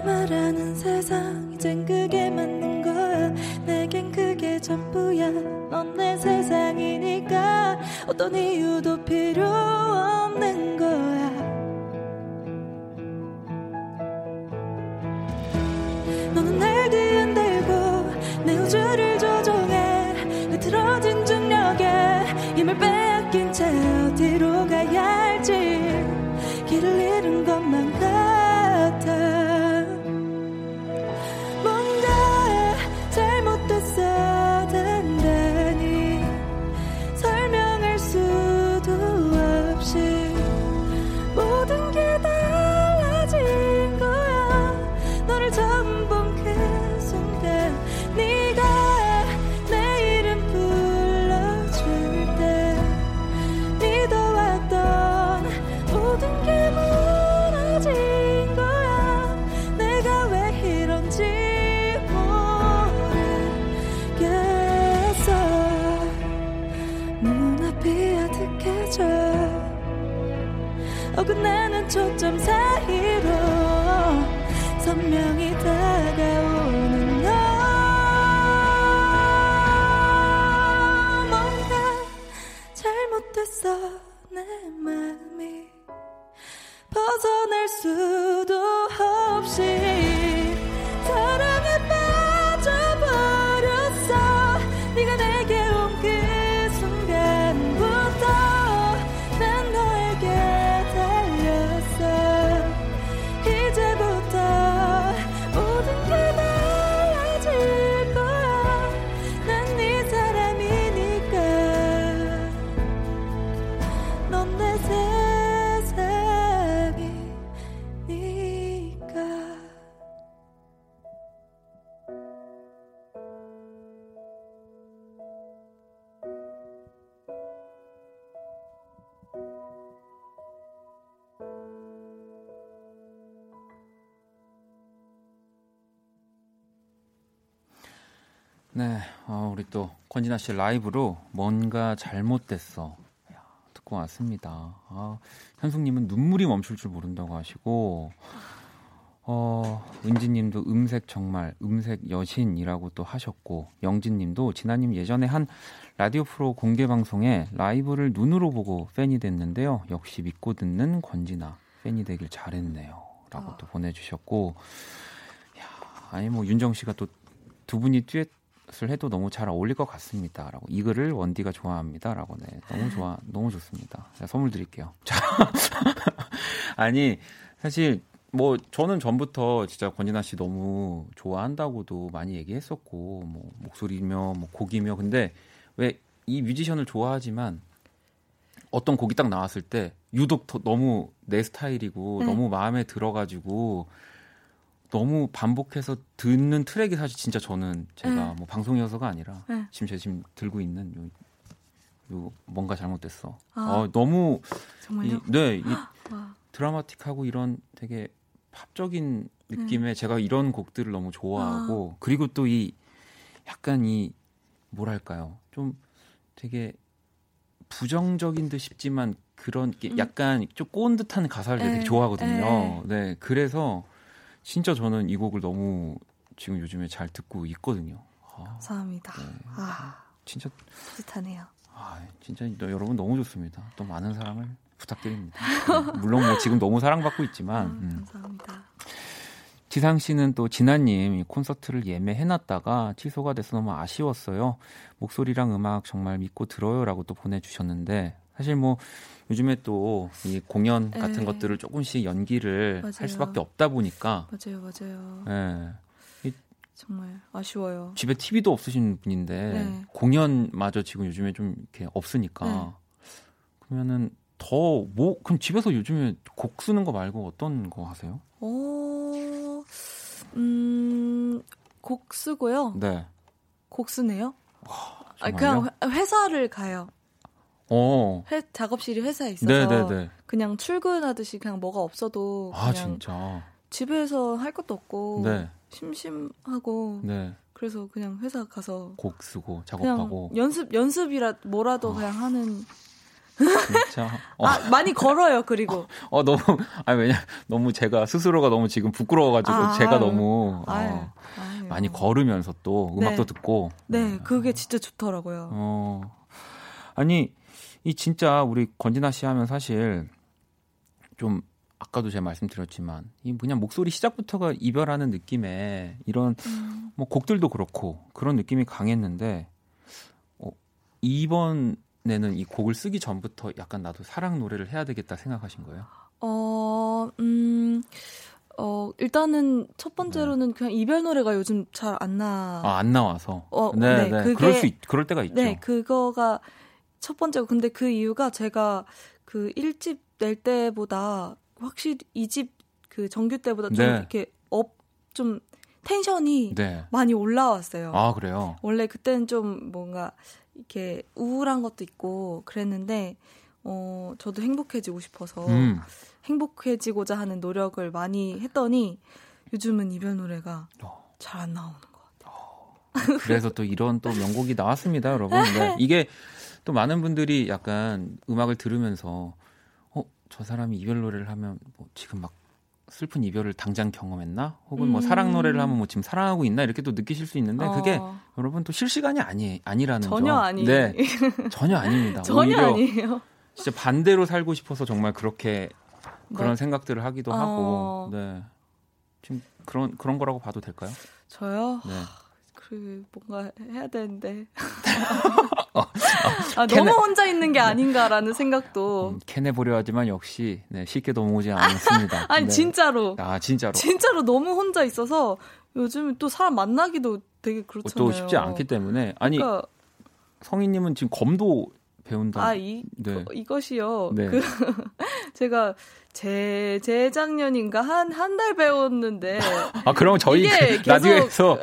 네가 말하는 세상 이젠 그게 맞는 거야. 내겐 그게 전부야. 넌 내 세상이니까 어떤 이유도 필요 없는 거야. 너는 날 뒤흔들고 내 우주를 조종해. 내 틀어진 중력에 힘을 빼앗긴 채 어디로 가야 할지 길을 잃은 것만 같아. 어긋나는 초점 사이로 선명히 다가오는 너. 뭔가 잘못됐어. 내 마음이 벗어날 수도 없이 사랑에 빠져버렸어. 네가 내게 온 그 순간부터 네, 어, 우리 또 권진아 씨 라이브로 뭔가 잘못됐어 야, 듣고 왔습니다. 아, 현숙님은 눈물이 멈출 줄 모른다고 하시고, 어, 은지님도 음색 정말 음색 여신이라고 또 하셨고, 영진님도 진아님 예전에 한 라디오 프로 공개 방송에 라이브를 눈으로 보고 팬이 됐는데요. 역시 믿고 듣는 권진아 팬이 되길 잘했네요라고 어. 또 보내주셨고, 야, 아니 뭐 윤정 씨가 또 두 분이 듀엣 을 해도 너무 잘 어울릴 것 같습니다라고, 이 글을 원디가 좋아합니다라고. 네, 너무 좋아, 너무 좋습니다. 자, 선물 드릴게요. 아니 사실 뭐 저는 전부터 진짜 권진아 씨 너무 좋아한다고도 많이 얘기했었고, 뭐 목소리며 뭐 곡이며. 근데 왜 이 뮤지션을 좋아하지만 어떤 곡이 딱 나왔을 때 유독 더 너무 내 스타일이고 음. 너무 마음에 들어가지고. 너무 반복해서 듣는 트랙이 사실 진짜 저는 제가 응. 뭐 방송이어서가 아니라 응. 지금 제가 지금 들고 있는 요, 요 뭔가 잘못됐어. 아, 아 너무 정말요? 이, 네, 이 드라마틱하고 이런 되게 팝적인 느낌의 응. 제가 이런 곡들을 너무 좋아하고 아. 그리고 또 이 약간 이 뭐랄까요 좀 되게 부정적인 듯 싶지만 그런 게 약간 응. 좀 꼬운 듯한 가사를 에이. 되게 좋아하거든요. 에이. 네, 그래서. 진짜 저는 이 곡을 너무 지금 요즘에 잘 듣고 있거든요. 아, 감사합니다. 네. 아, 진짜 뿌듯하네요. 아, 진짜 여러분 너무 좋습니다. 또 많은 사랑을 부탁드립니다. 물론 뭐 지금 너무 사랑받고 있지만. 아, 감사합니다. 음. 지상 씨는 또 진아님 콘서트를 예매해놨다가 취소가 돼서 너무 아쉬웠어요. 목소리랑 음악 정말 믿고 들어요라고 또 보내주셨는데. 사실 뭐 요즘에 또 이 공연 같은 에이. 것들을 조금씩 연기를 맞아요. 할 수밖에 없다 보니까 맞아요, 맞아요. 예, 정말 아쉬워요. 집에 티비도 없으신 분인데 네. 공연마저 지금 요즘에 좀 이렇게 없으니까 네. 그러면은 더 뭐 그럼 집에서 요즘에 곡 쓰는 거 말고 어떤 거 하세요? 어, 음, 곡 쓰고요. 네, 곡 쓰네요. 와, 아, 그냥 회사를 가요. 어. 회, 작업실이 회사에 있어서 네네네. 그냥 출근하듯이 그냥 뭐가 없어도 아, 그냥 진짜. 집에서 할 것도 없고 네. 심심하고 네. 그래서 그냥 회사 가서 곡 쓰고 작업하고 연습 연습이라 뭐라도 아. 그냥 하는 진짜. 어. 아, 많이 걸어요, 그리고. 어, 어, 너무, 아니, 왜냐, 너무 제가 스스로가 너무 지금 부끄러워가지고 아, 제가 아유. 너무 어, 아유. 아유. 많이 걸으면서 또 음악도 네. 듣고. 네, 그게 진짜 좋더라고요. 어. 아니, 이 진짜 우리 권진아 씨 하면 사실 좀 아까도 제가 말씀드렸지만 이 그냥 목소리 시작부터가 이별하는 느낌에 이런 음. 뭐 곡들도 그렇고 그런 느낌이 강했는데 어, 이번에는 이 곡을 쓰기 전부터 약간 나도 사랑 노래를 해야 되겠다 생각하신 거예요? 어, 음, 어 일단은 첫 번째로는 네. 그냥 이별 노래가 요즘 잘 안 나. 아, 안 나와서. 어, 네, 네. 네. 그게, 그럴 수 있, 그럴 때가 있죠. 네, 그거가 첫 번째고 근데 그 이유가 제가 그 일 집 낼 때보다 확실히 이 집 그 정규 때보다 좀 네. 이렇게 업 좀 텐션이 네. 많이 올라왔어요. 아 그래요? 원래 그때는 좀 뭔가 이렇게 우울한 것도 있고 그랬는데 어 저도 행복해지고 싶어서 음. 행복해지고자 하는 노력을 많이 했더니 요즘은 이별 노래가 어. 잘 안 나오는 것 같아요. 어. 그래서 또 이런 또 명곡이 나왔습니다, 여러분. 네. 이게 또 많은 분들이 약간 음악을 들으면서. 저 사람이 이별 노래를 하면 뭐 지금 막 슬픈 이별을 당장 경험했나? 혹은 음. 뭐 사랑 노래를 하면 뭐 지금 사랑하고 있나? 이렇게 또 느끼실 수 있는데 어. 그게 여러분 또 실시간이 아니, 아니라는 점. 전혀 아니에요. 네, 전혀 아닙니다. 전혀 아니에요. 진짜 반대로 살고 싶어서 정말 그렇게 그런 네. 생각들을 하기도 어. 하고 네. 지금 그런, 그런 거라고 봐도 될까요? 저요? 네. 그 뭔가 해야 되는데 어, 어, 아, 캐내, 너무 혼자 있는 게 아닌가라는 생각도 음, 캐내보려 하지만 역시 네, 쉽게 넘어오지 않습니다. 아니 네. 진짜로 아 진짜로 진짜로 너무 혼자 있어서 요즘 또 사람 만나기도 되게 그렇잖아요. 또 쉽지 않기 때문에 아니 그러니까, 성희님은 지금 검도 배운다. 아, 이, 네. 그, 이것이요. 네. 그, 제가 제, 재작년인가 한, 한 달 배웠는데. 아, 그럼 저희 그, 라디오에서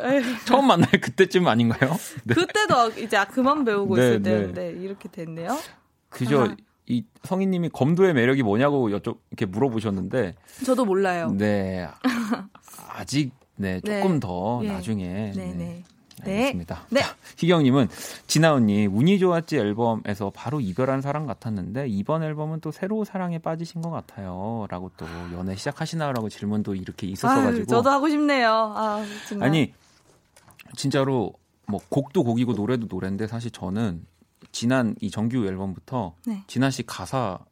처음 만날 그때쯤 아닌가요? 네. 그때도 이제 그만 배우고 네, 있을 때인데 네. 이렇게 됐네요. 그죠. 아. 이 성희님이 검도의 매력이 뭐냐고 여쭤, 이렇게 물어보셨는데. 저도 몰라요. 네. 아직, 네, 조금 네. 더 네. 나중에. 네네. 네. 알겠습니다. 네. 자, 희경님은 진아언니 운이 좋았지 앨범에서 바로 이별한 사랑 같았는데 이번 앨범은 또 새로운 사랑에 빠지신 것 같아요 라고 또 연애 시작하시나라고 질문도 이렇게 있었어가지고 아유, 저도 하고 싶네요. 아, 정말. 아니 진짜로 뭐 곡도 곡이고 노래도 노래인데 사실 저는 지난 이 정규 앨범부터 네. 진아씨 가사가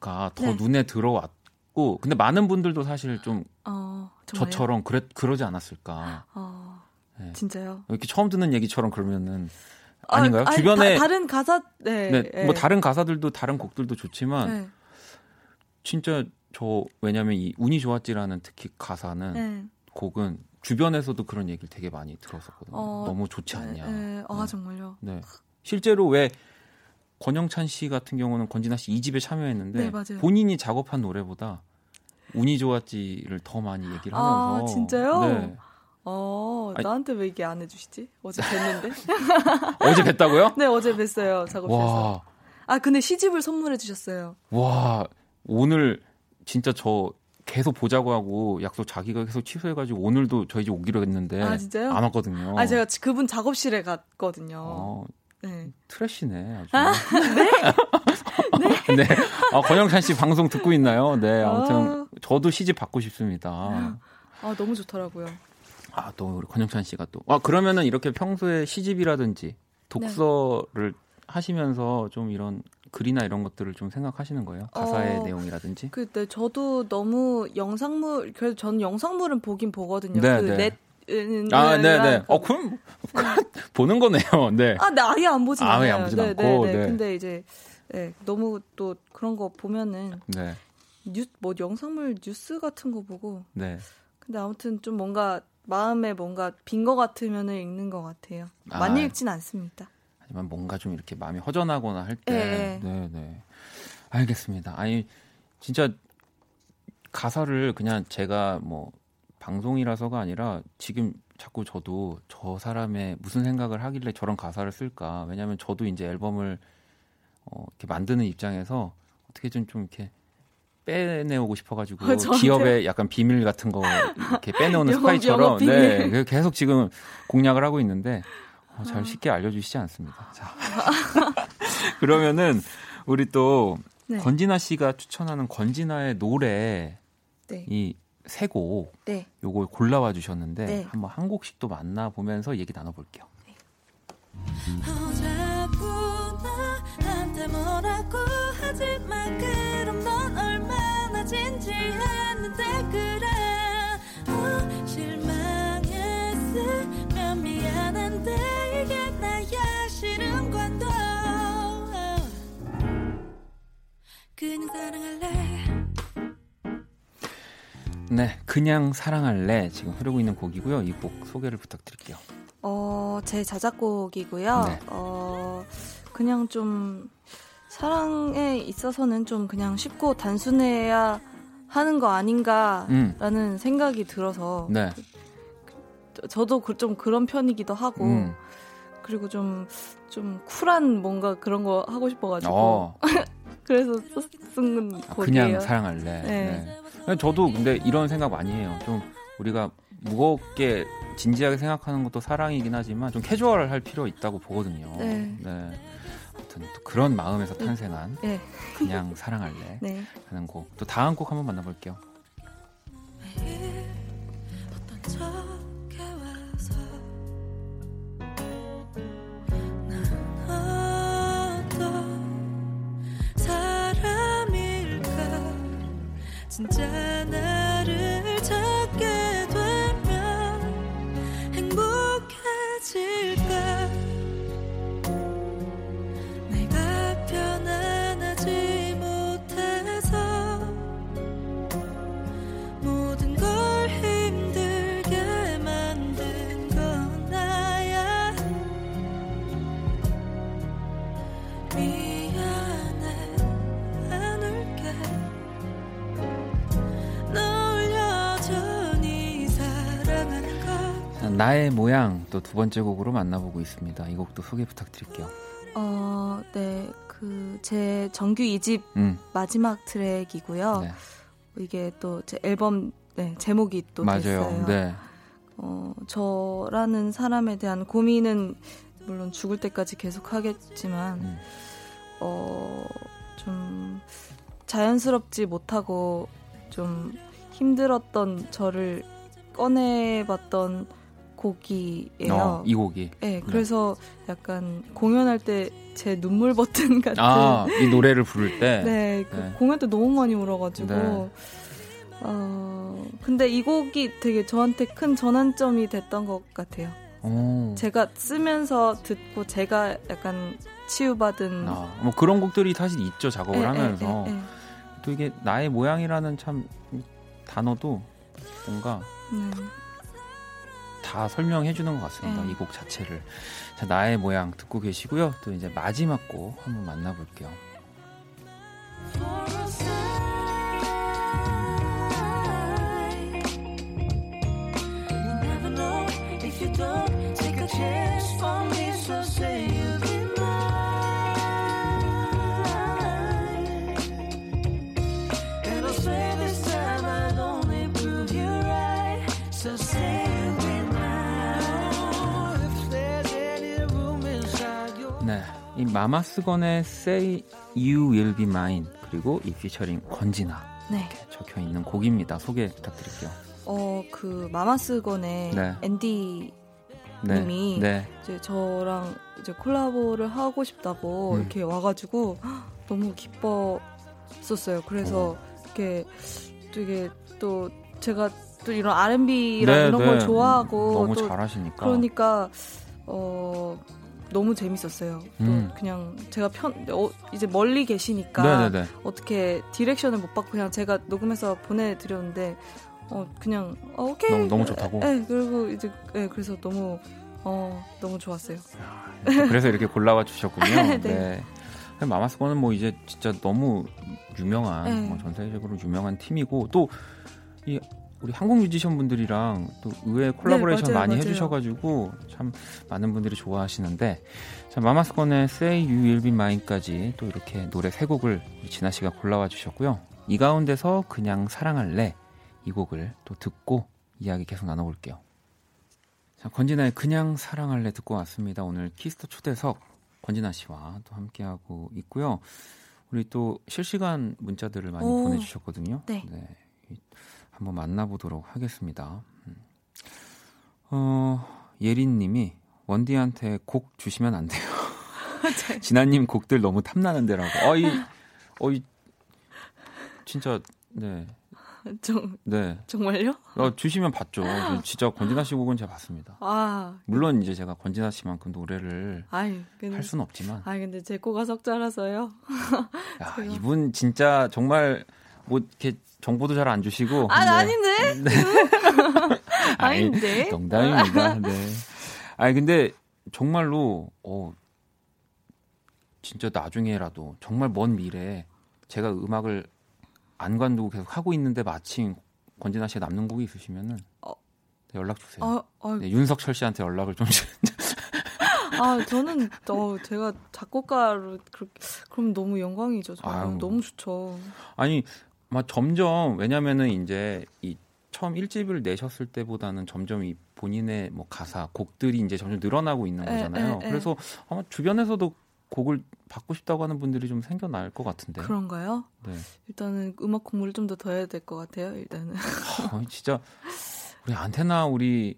더 네. 눈에 들어왔고 근데 많은 분들도 사실 좀 어, 저처럼 그래, 그러지 않았을까 어. 네. 진짜요? 이렇게 처음 듣는 얘기처럼 그러면은 아닌가요? 아, 아니, 주변에 다, 다른 가사, 네, 네, 네, 뭐 다른 가사들도 다른 곡들도 좋지만 네. 진짜 저 왜냐하면 이 운이 좋았지라는 특히 가사는 네. 곡은 주변에서도 그런 얘기를 되게 많이 들었었거든요. 어, 너무 좋지 않냐? 네, 네. 아 네. 정말요? 네. 실제로 왜 권영찬 씨 같은 경우는 권진아 씨 이 집에 참여했는데 네, 본인이 작업한 노래보다 운이 좋았지를 더 많이 얘기를 하면서 아 진짜요? 네. 어, 아니, 나한테 왜 이게 안 해주시지? 어제 뵀는데. 어제 뵀다고요? 네, 어제 뵀어요. 작업실에서. 아, 근데 시집을 선물해 주셨어요. 와, 오늘 진짜 저 계속 보자고 하고 약속 자기가 계속 취소해가지고 오늘도 저희 집 오기로 했는데. 아, 진짜요? 안 왔거든요. 아, 제가 그분 작업실에 갔거든요. 어, 네. 트래시네, 아주. 아, 네? 네. 네. 아, 권영찬 씨 방송 듣고 있나요? 네, 아무튼 아. 저도 시집 받고 싶습니다. 아, 너무 좋더라고요. 아, 또 우리 권영찬 씨가 또. 아, 그러면은 이렇게 평소에 시집이라든지 독서를 네. 하시면서 좀 이런 글이나 이런 것들을 좀 생각하시는 거예요? 가사의 어, 내용이라든지? 그때 저도 너무 영상물, 그래도 저는 영상물은 보긴 보거든요. 네, 그 네. 넷은. 아, 네네. 네. 어, 그럼 네. 보는 거네요. 네. 아, 네, 아예 안 보진 않아요. 아예 안 보진 네, 않고. 네, 네. 네. 근데 이제 네, 너무 또 그런 거 보면은 네. 뉴스, 뭐 영상물 뉴스 같은 거 보고. 네. 근데 아무튼 좀 뭔가 마음에 뭔가 빈 것 같으면 읽는 것 같아요. 아, 많이 읽진 않습니다. 하지만 뭔가 좀 이렇게 마음이 허전하거나 할 때. 네, 네. 알겠습니다. 아니, 진짜 가사를 그냥 제가 뭐 방송이라서가 아니라 지금 자꾸 저도 저 사람의 무슨 생각을 하길래 저런 가사를 쓸까. 왜냐하면 저도 이제 앨범을 어, 이렇게 만드는 입장에서 어떻게 좀, 좀 이렇게 빼내오고 싶어가지고 어, 기업의 약간 비밀 같은 거 이렇게 빼내오는 영업, 스파이처럼 네, 계속 지금 공략을 하고 있는데 어, 잘 쉽게 알려주시지 않습니다. 자. 그러면은 우리 또 네. 권진아 씨가 추천하는 권진아의 노래 네. 이 세 곡 네. 요걸 골라와 주셨는데 네. 한번 한 곡씩 또 만나보면서 얘기 나눠볼게요. 네. 네, 그냥 사랑할래 지금 흐르고 있는 곡이고요. 이 곡 소개를 부탁드릴게요. 어, 제 자작곡이고요. 네. 어, 그냥 좀 사랑에 있어서는 좀 그냥 쉽고 단순해야 하는 거 아닌가라는 음. 생각이 들어서 네. 저도 좀 그런 편이기도 하고 음. 그리고 좀 좀 쿨한 뭔가 그런 거 하고 싶어가지고. 어. 그래서 쓴 곡이에요. 아, 그냥 사랑할래. 네. 네. 저도 근데 이런 생각 많이 해요. 좀 우리가 무겁게 진지하게 생각하는 것도 사랑이긴 하지만 좀 캐주얼할 필요 있다고 보거든요. 네. 네. 아무튼 또 그런 마음에서 탄생한 네. 그냥 사랑할래 네. 하는 곡. 또 다음 곡 한번 만나볼게요. 진짜 나를 찾게 되면 행복해질까 내가 편안하지 못해서 모든 걸 힘들게 만든 건 나야 미안해 안 울게 나의 모양 또 두 번째 곡으로 만나보고 있습니다. 이 곡도 소개 부탁드릴게요. 어, 네, 그 제 정규 이 집 음. 마지막 트랙이고요. 네. 이게 또 제 앨범 네, 제목이 또 맞아요. 됐어요. 네. 어, 저라는 사람에 대한 고민은 물론 죽을 때까지 계속 하겠지만 음. 어, 좀 자연스럽지 못하고 좀 힘들었던 저를 꺼내봤던 곡이에요. 어, 이 곡이. 네, 그래서 네. 약간 공연할 때 제 눈물 버튼 같은. 아, 이 노래를 부를 때. 네, 그 네. 공연 때 너무 많이 울어가지고. 네. 어, 근데 이 곡이 되게 저한테 큰 전환점이 됐던 것 같아요. 오. 제가 쓰면서 듣고 제가 약간 치유받은. 아, 뭐 그런 곡들이 사실 있죠 작업을 에, 하면서. 에, 에, 에, 에. 또 이게 나의 모양이라는 참 단어도 뭔가 음. 다 설명해 주는 것 같습니다. 음. 이 곡 자체를. 자, 나의 모양 듣고 계시고요. 또 이제 마지막 곡 한번 만나볼게요. 네, 이 마마스건의 Say You Will Be Mine 그리고 이 피처링 권진아 네. 적혀 있는 곡입니다. 소개 부탁드릴게요. 어, 그 마마스건의 네. 앤디 네. 님이 네. 이제 저랑 이제 콜라보를 하고 싶다고 음. 이렇게 와가지고 너무 기뻤었어요. 그래서 오. 이렇게 되게 또 제가 또 이런 알앤비랑 네, 이런 네. 걸 좋아하고 너무 또 잘하시니까 그러니까 어 너무 재밌었어요. 음. 그냥 제가 편 어, 이제 멀리 계시니까 네, 네, 네. 어떻게 디렉션을 못 받고 그냥 제가 녹음해서 보내드렸는데 어 그냥 어, 오케이 너무, 너무 좋다고. 네 그리고 이제 네, 그래서 너무 어 너무 좋았어요. 그래서 이렇게 골라와 주셨군요. 네. 네. 마마스건은 뭐 이제 진짜 너무 유명한 네. 뭐 전 세계적으로 유명한 팀이고 또 이 우리 한국 뮤지션 분들이랑 또 의외의 콜라보레이션 네, 맞아요, 많이 맞아요. 해주셔가지고 참 많은 분들이 좋아하시는데 자, 마마스건의 Say You Will Be Mine까지 또 이렇게 노래 세 곡을 진아 씨가 골라와 주셨고요. 이 가운데서 그냥 사랑할래 이 곡을 또 듣고 이야기 계속 나눠볼게요. 자, 권진아의 그냥 사랑할래 듣고 왔습니다. 오늘 키스터 초대석 권진아 씨와 또 함께하고 있고요. 우리 또 실시간 문자들을 많이 오. 보내주셨거든요. 네. 네. 한번 만나보도록 하겠습니다. 어, 예린님이 원디한테 곡 주시면 안 돼요. 진아님 곡들 너무 탐나는데라고. 어이, 어이, 진짜 네. 정, 네. 정말요? 어, 주시면 봤죠. 진짜 권진아 씨 곡은 제가 봤습니다. 아, 물론 이제 제가 권진아 씨만큼 노래를 아이, 근데, 할 수는 없지만. 아 근데 제 코가 석자라서요. 야, 제가. 이분 진짜 정말 뭐 이렇게 정보도 잘 안 주시고. 아 아닌데. 네. 아니, 아닌데. 농담입니다. 네. 아니 근데 정말로 어, 진짜 나중에라도 정말 먼 미래에 제가 음악을 안 관두고 계속 하고 있는데 마침 권진아 씨가 남는 곡이 있으시면은 어, 네, 연락 주세요. 어, 어, 네, 윤석철 씨한테 연락을 좀. 아 저는 어, 제가 작곡가로 그렇게, 그럼 너무 영광이죠. 아유, 너무 좋죠. 아니 막 점점 왜냐면은 이제 이 처음 일 집을 내셨을 때보다는 점점 이 본인의 뭐 가사 곡들이 이제 점점 늘어나고 있는 거잖아요. 에, 에, 에. 그래서 아마 주변에서도 곡을 받고 싶다고 하는 분들이 좀 생겨날 것 같은데. 그런가요? 네. 일단은 음악 공부를 좀 더 더 해야 될 것 같아요. 일단은. 어, 진짜 우리 안테나 우리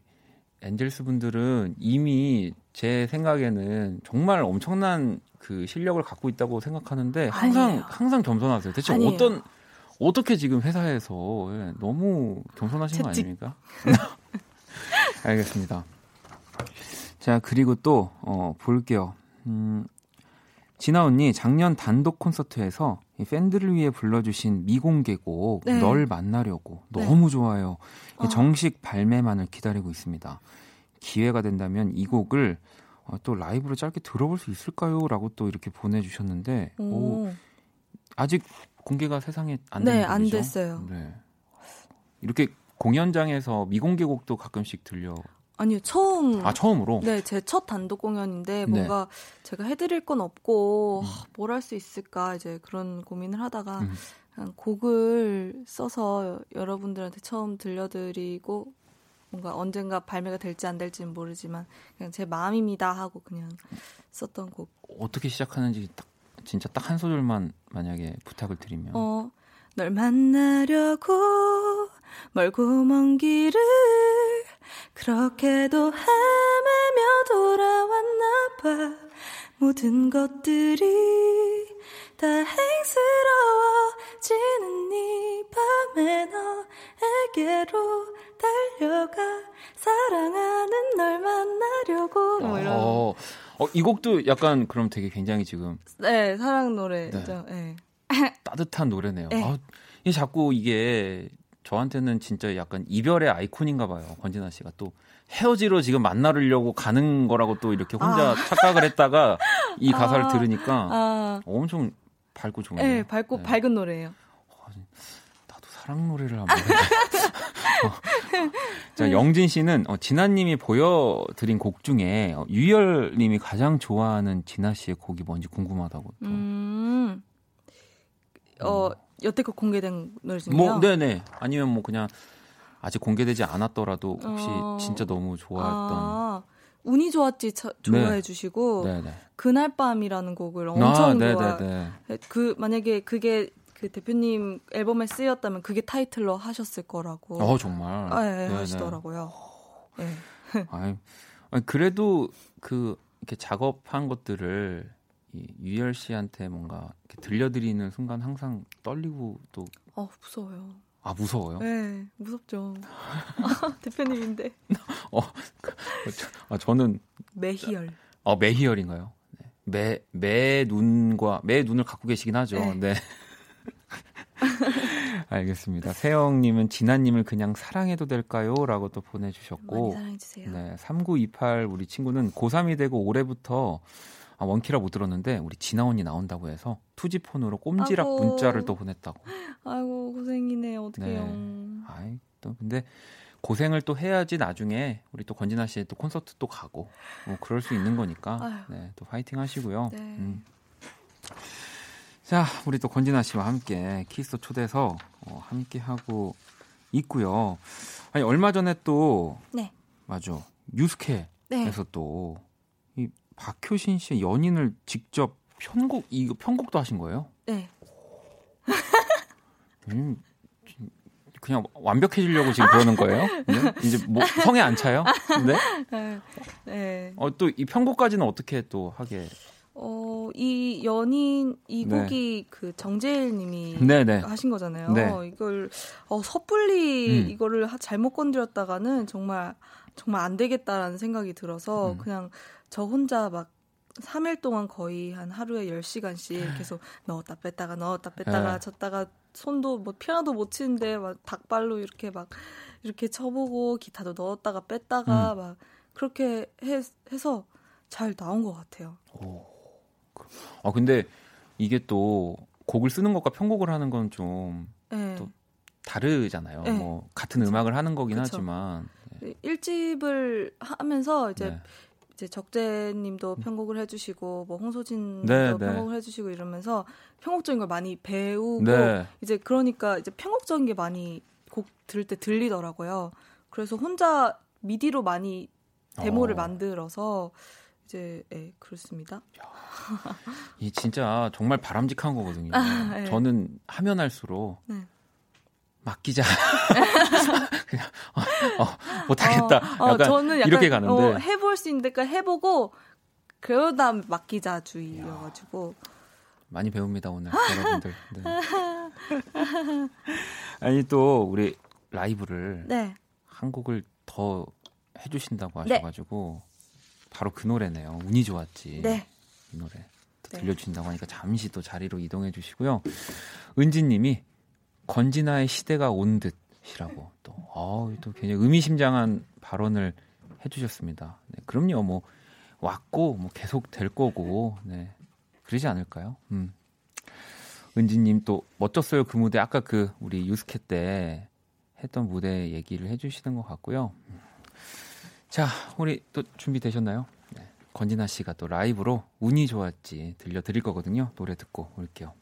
엔젤스 분들은 이미 제 생각에는 정말 엄청난 그 실력을 갖고 있다고 생각하는데 항상 아니에요. 항상 겸손하세요. 대체 아니에요. 어떤 어떻게 지금 회사에서 너무 겸손하신 채찍. 거 아닙니까? 알겠습니다. 자 그리고 또 어, 볼게요. 음. 진아 언니 작년 단독 콘서트에서 팬들을 위해 불러주신 미공개곡 네. 널 만나려고 너무 네. 좋아요. 어. 정식 발매만을 기다리고 있습니다. 기회가 된다면 이 곡을 또 라이브로 짧게 들어볼 수 있을까요? 라고 또 이렇게 보내주셨는데 오. 오, 아직 공개가 세상에 안 된 네, 곡이죠? 안 됐어요. 네. 이렇게 공연장에서 미공개곡도 가끔씩 들려 아니요 처음 아 처음으로 네 제 첫 단독 공연인데 뭔가 네. 제가 해드릴 건 없고 음. 뭘 할 수 있을까 이제 그런 고민을 하다가 음. 그냥 곡을 써서 여러분들한테 처음 들려드리고 뭔가 언젠가 발매가 될지 안 될지는 모르지만 그냥 제 마음입니다 하고 그냥 썼던 곡 어떻게 시작하는지 딱 진짜 딱 한 소절만 만약에 부탁을 드리면 어 널 만나려고 멀고 먼 길을 그렇게도 헤매며 돌아왔나봐 모든 것들이 다행스러워지는 이 밤에 너에게로 달려가 사랑하는 널 만나려고 뭐 이런 어, 어, 이 곡도 약간 그럼 되게 굉장히 지금 네 사랑 노래죠 네. 네. 따뜻한 노래네요 네. 아, 이게 자꾸 이게 저한테는 진짜 약간 이별의 아이콘인가 봐요. 권진아 씨가 또 헤어지러 지금 만나려고 가는 거라고 또 이렇게 혼자 아. 착각을 했다가 이 가사를 아. 들으니까 아. 엄청 밝고 좋네요. 네, 밝고 네. 밝은 노래예요. 나도 사랑 노래를 한번 어. 자, 영진 씨는 어, 진아님이 보여드린 곡 중에 어, 유열님이 가장 좋아하는 진아 씨의 곡이 뭔지 궁금하다고 또. 음. 어. 어. 여태껏 공개된 노래 중에요? 뭐, 네네. 아니면 뭐 그냥 아직 공개되지 않았더라도 혹시 어... 진짜 너무 좋아했던. 아, 운이 좋았지 차, 좋아해 네. 주시고 네네. 그날 밤이라는 곡을 엄청 아, 좋아해. 그 만약에 그게 그 대표님 앨범에 쓰였다면 그게 타이틀로 하셨을 거라고. 어 정말. 아, 예, 하시더라고요. 네. 아니, 아니, 그래도 그 이렇게 작업한 것들을. 유열 씨한테 뭔가 이렇게 들려드리는 순간 항상 떨리고 또. 아 무서워요. 아 무서워요? 네, 무섭죠. 아, 대표님인데. 어, 아 저는 매희열. 어, 매희열인가요? 네. 매, 매 눈과 매 눈을 갖고 계시긴 하죠. 네. 네. 알겠습니다. 세영님은 진아님을 그냥 사랑해도 될까요? 라고 또 보내주셨고. 많이 사랑해주세요. 네, 삼구이팔 우리 친구는 고삼이 되고 올해부터. 아, 원키라 못 들었는데 우리 진아 언니 나온다고 해서 투지폰으로 꼼지락 아이고. 문자를 또 보냈다고. 아이고 고생이네 어떡해요. 네. 아이 또 근데 고생을 또 해야지 나중에 우리 또 권진아 씨의 또 콘서트 또 가고 뭐 그럴 수 있는 거니까 네, 또 파이팅 하시고요. 네. 음. 자 우리 또 권진아 씨와 함께 키스토 초대서 어, 함께 하고 있고요. 아니 얼마 전에 또 네. 맞아 유스케에서 네. 또 박효신 씨의 연인을 직접 편곡 이거 편곡도 하신 거예요? 네. 음, 그냥 완벽해지려고 지금 그러는 거예요? 네? 이제 뭐 성에 안 차요? 네. 네. 어, 또 이 편곡까지는 어떻게 또 하게? 어, 이 연인 이 곡이 네. 그 정재일님이 네네. 하신 거잖아요. 네. 이걸 어, 섣불리 음. 이거를 하, 잘못 건드렸다가는 정말 정말 안 되겠다라는 생각이 들어서 음. 그냥 저 혼자 막 삼 일 동안 거의 한 하루에 열 시간씩 계속 넣었다 뺐다가 넣었다 뺐다가 네. 쳤다가 손도 뭐 피아노도 못 치는데 막 닭발로 이렇게 막 이렇게 쳐보고 기타도 넣었다가 뺐다가 음. 막 그렇게 해, 해서 잘 나온 것 같아요. 오. 아 근데 이게 또 곡을 쓰는 것과 편곡을 하는 건 좀 네. 또 다르잖아요. 네. 뭐 같은 그쵸. 음악을 하는 거긴 그쵸. 하지만 네. 일 집을 하면서 이제 네. 이제 적재님도 편곡을 해주시고 뭐 홍소진도 네, 편곡을 네. 해주시고 이러면서 편곡적인 걸 많이 배우고 네. 이제 그러니까 이제 편곡적인 게 많이 곡 들을 때 들리더라고요. 그래서 혼자 미디로 많이 데모를 어. 만들어서 이제 네, 그렇습니다. 이 진짜 정말 바람직한 거거든요. 아, 네. 저는 하면 할수록. 네. 맡기자. 그냥 어, 어, 못하겠다. 어, 약간, 저는 약간 이렇게 가는데 어, 해볼 수 있는 데까지 해보고 그러다 맡기자 주의여가지고 많이 배웁니다 오늘 여러분들. 네. 아니 또 우리 라이브를 네. 한 곡을 더 해주신다고 하셔가지고 네. 바로 그 노래네요. 운이 좋았지. 네. 이 노래 네. 들려주신다고 하니까 잠시 또 자리로 이동해 주시고요. 은지님이 권진아의 시대가 온 듯이라고 또, 어, 또 굉장히 의미심장한 발언을 해주셨습니다. 네, 그럼요, 뭐 왔고 뭐 계속 될 거고, 네, 그러지 않을까요? 음. 은지님 또 멋졌어요 그 무대. 아까 그 우리 유스케 때 했던 무대 얘기를 해주시는 것 같고요. 자, 우리 또 준비 되셨나요? 네, 권진아 씨가 또 라이브로 운이 좋았지 들려드릴 거거든요. 노래 듣고 올게요.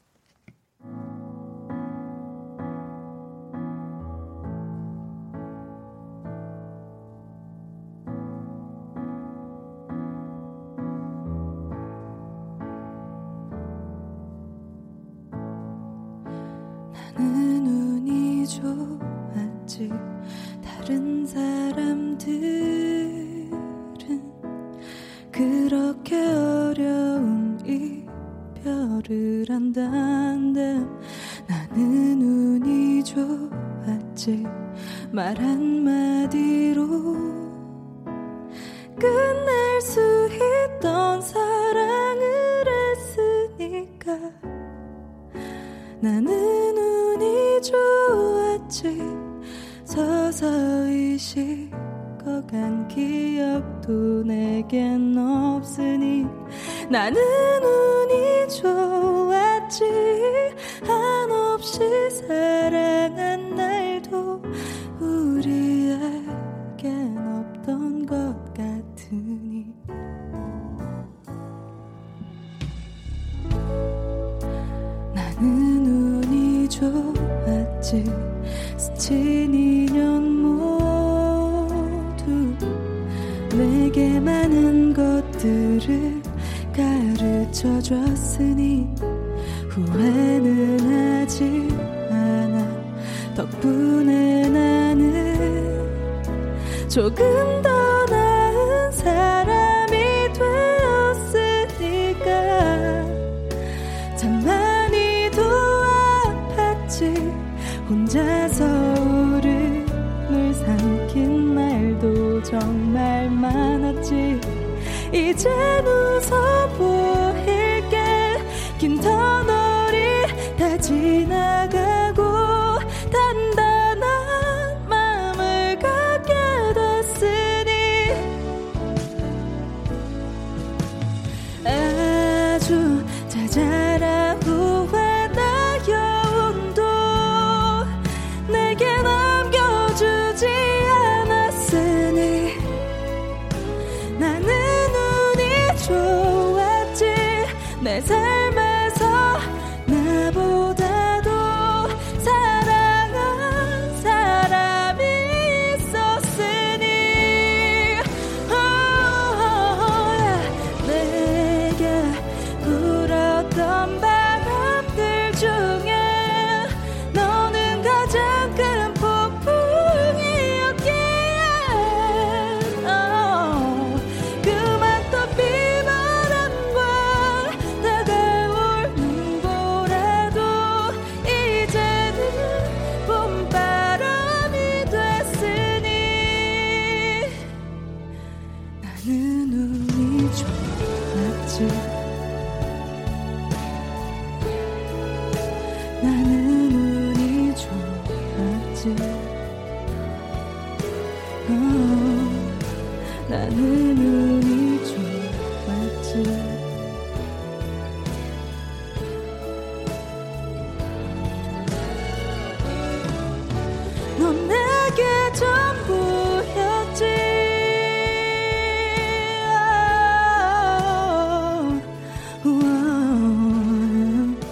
던 바람들 나는 운이 좋았지. 넌 내게 전부였지. Oh, oh, oh.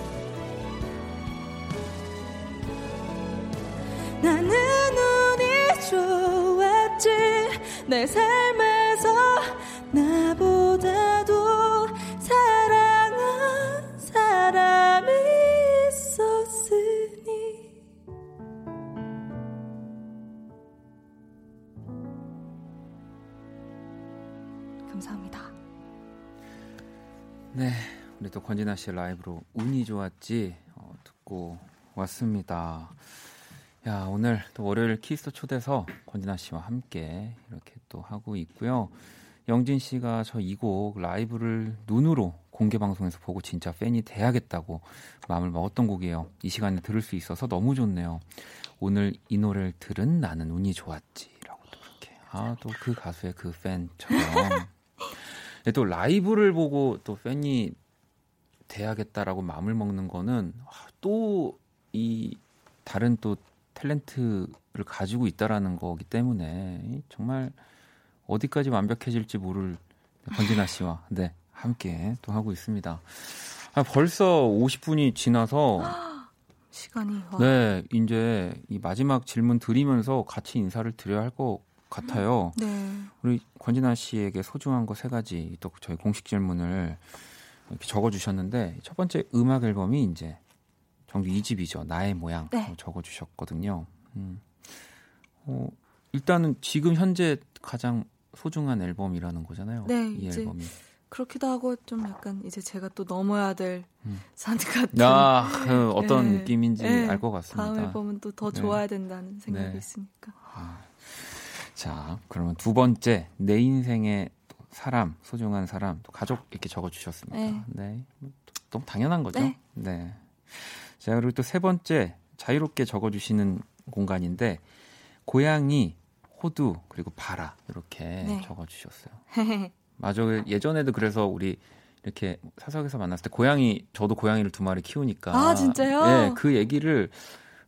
나는 운이 좋았지. 내 삶을 나보다도 사랑한 사람이 있었으니. 감사합니다. 네, 우리 또 권진아 씨 라이브로 운이 좋았지 어, 듣고 왔습니다. 야, 오늘 또 월요일 키스토 초대서 권진아 씨와 함께 이렇게 또 하고 있고요. 영진 씨가 저 이 곡 라이브를 눈으로 공개 방송에서 보고 진짜 팬이 돼야겠다고 마음을 먹었던 곡이에요. 이 시간에 들을 수 있어서 너무 좋네요. 오늘 이 노래를 들은 나는 운이 좋았지라고 또 그렇게. 아, 또 그 가수의 그 팬처럼. 또 라이브를 보고 또 팬이 돼야겠다라고 마음을 먹는 거는 또 이 다른 또 탤런트를 가지고 있다라는 거기 때문에 정말 어디까지 완벽해질지 모를 권진아 씨와 네, 함께 또 하고 있습니다. 아, 벌써 오십 분이 지나서 시간이 와. 네, 이제 이 마지막 질문 드리면서 같이 인사를 드려야 할 것 같아요. 네. 우리 권진아 씨에게 소중한 거 세 가지 또 저희 공식 질문을 이렇게 적어주셨는데 첫 번째 음악 앨범이 이제 정규 이 집이죠. 나의 모양. 네. 적어주셨거든요. 음. 어, 일단은 지금 현재 가장 소중한 앨범이라는 거잖아요. 네, 이 앨범이. 그렇기도 하고 좀 약간 이제 제가 또 넘어야 될 산 같은. 아, 그 어떤 네. 느낌인지 네. 알 것 같습니다. 다음 앨범은 또 더 네. 좋아야 된다는 생각이 네. 있으니까. 아, 자, 그러면 두 번째 내 인생의 사람, 소중한 사람, 또 가족 이렇게 적어주셨습니다. 네, 네. 너무 당연한 거죠. 네. 네. 자, 그리고 또 세 번째 자유롭게 적어주시는 공간인데 고양이. 호두 그리고 바라 이렇게 네. 적어주셨어요. 맞아요. 예전에도 그래서 우리 이렇게 사석에서 만났을 때 고양이 저도 고양이를 두 마리 키우니까 아 진짜요? 네, 그 얘기를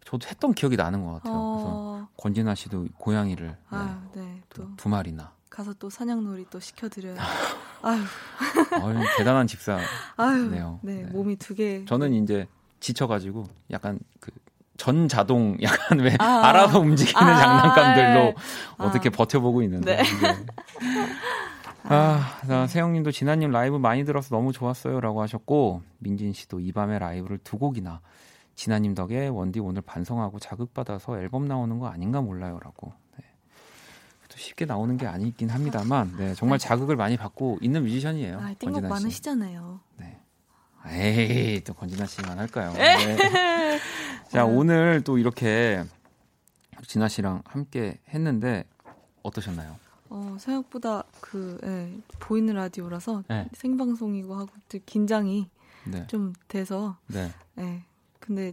저도 했던 기억이 나는 것 같아요. 어... 그래서 권진아 씨도 고양이를 아, 네, 네, 또 두 마리나 가서 또 사냥놀이 또 시켜드려요. 아유, 아유 대단한 집사네요. 네, 네 몸이 두 개. 저는 이제 지쳐가지고 약간 그. 전 자동 약간 왜 아, 알아서 움직이는 아, 장난감들로 아, 어떻게 아, 버텨보고 있는데. 네. 아, 아, 세영님도 진아님 라이브 많이 들어서 너무 좋았어요라고 하셨고 민진 씨도 이 밤의 라이브를 두 곡이나 진아님 덕에 원디 오늘 반성하고 자극받아서 앨범 나오는 거 아닌가 몰라요라고. 네. 또 쉽게 나오는 게 아니긴 합니다만, 네 정말 자극을 많이 받고 있는 뮤지션이에요. 아, 띵곡 많으시잖아요. 네. 에이 또 권진아 씨만 할까요? 네. 자 오늘 또 이렇게 진아 씨랑 함께 했는데 어떠셨나요? 어 생각보다 그 예, 보이는 라디오라서 네. 생방송이고 하고 또 긴장이 네. 좀 돼서 네. 예, 근데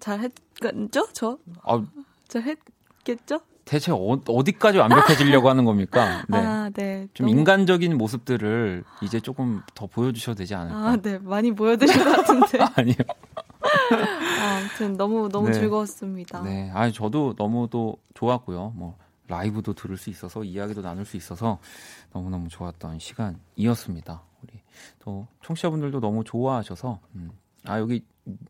잘 했겠죠? 저? 아, 잘 했겠죠? 대체 어, 어디까지 완벽해지려고 하는 겁니까? 네. 아, 네. 좀 너무... 인간적인 모습들을 이제 조금 더 보여주셔도 되지 않을까? 아, 네. 많이 보여드린 것 같은데. 아니요. 아, 아무튼 너무 너무 네. 즐거웠습니다. 네. 아니 저도 너무 또 좋았고요. 뭐 라이브도 들을 수 있어서 이야기도 나눌 수 있어서 너무 너무 좋았던 시간이었습니다. 우리 또 청취자분들도 너무 좋아하셔서. 음. 아 여기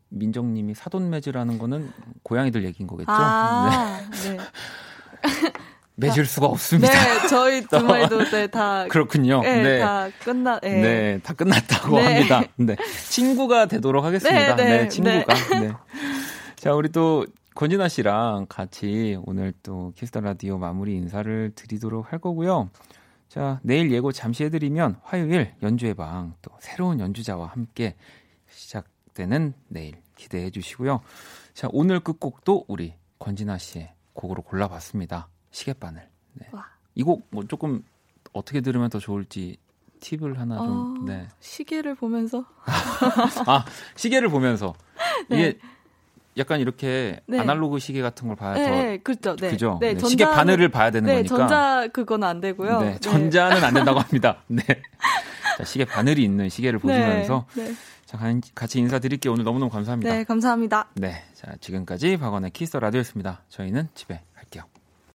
민정님이 사돈매즈라는 거는 고양이들 얘기인 거겠죠? 아, 네. 네. 맺을 수가 없습니다. 네, 저희 두 마리도 네, 다 그렇군요. 네, 네. 다 끝나. 네. 네, 다 끝났다고 네. 합니다. 네, 친구가 되도록 하겠습니다. 네, 네, 네 친구가. 네. 네. 자, 우리 또 권진아 씨랑 같이 오늘 또 키스더 라디오 마무리 인사를 드리도록 할 거고요. 자, 내일 예고 잠시 해드리면 화요일 연주회 방 또 새로운 연주자와 함께 시작되는 내일 기대해 주시고요. 자, 오늘 끝곡도 우리 권진아 씨의 곡으로 골라봤습니다. 시계바늘. 네. 이 곡 뭐 조금 어떻게 들으면 더 좋을지 팁을 하나 좀. 어, 네. 시계를 보면서. 아 시계를 보면서. 네. 이게 약간 이렇게 네. 아날로그 시계 같은 걸 봐야 네, 더 네, 그렇죠. 네. 그죠? 네, 네. 시계 전자는, 바늘을 봐야 되는 네, 거니까. 전자 그건 안 되고요. 네, 전자는 네. 안 된다고 합니다. 네. 자, 시계 바늘이 있는 시계를 보시면서 네, 네. 자, 같이 인사드릴게요. 오늘 너무너무 감사합니다. 네, 감사합니다. 네, 자, 지금까지 박원의 키스 라디오였습니다. 저희는 집에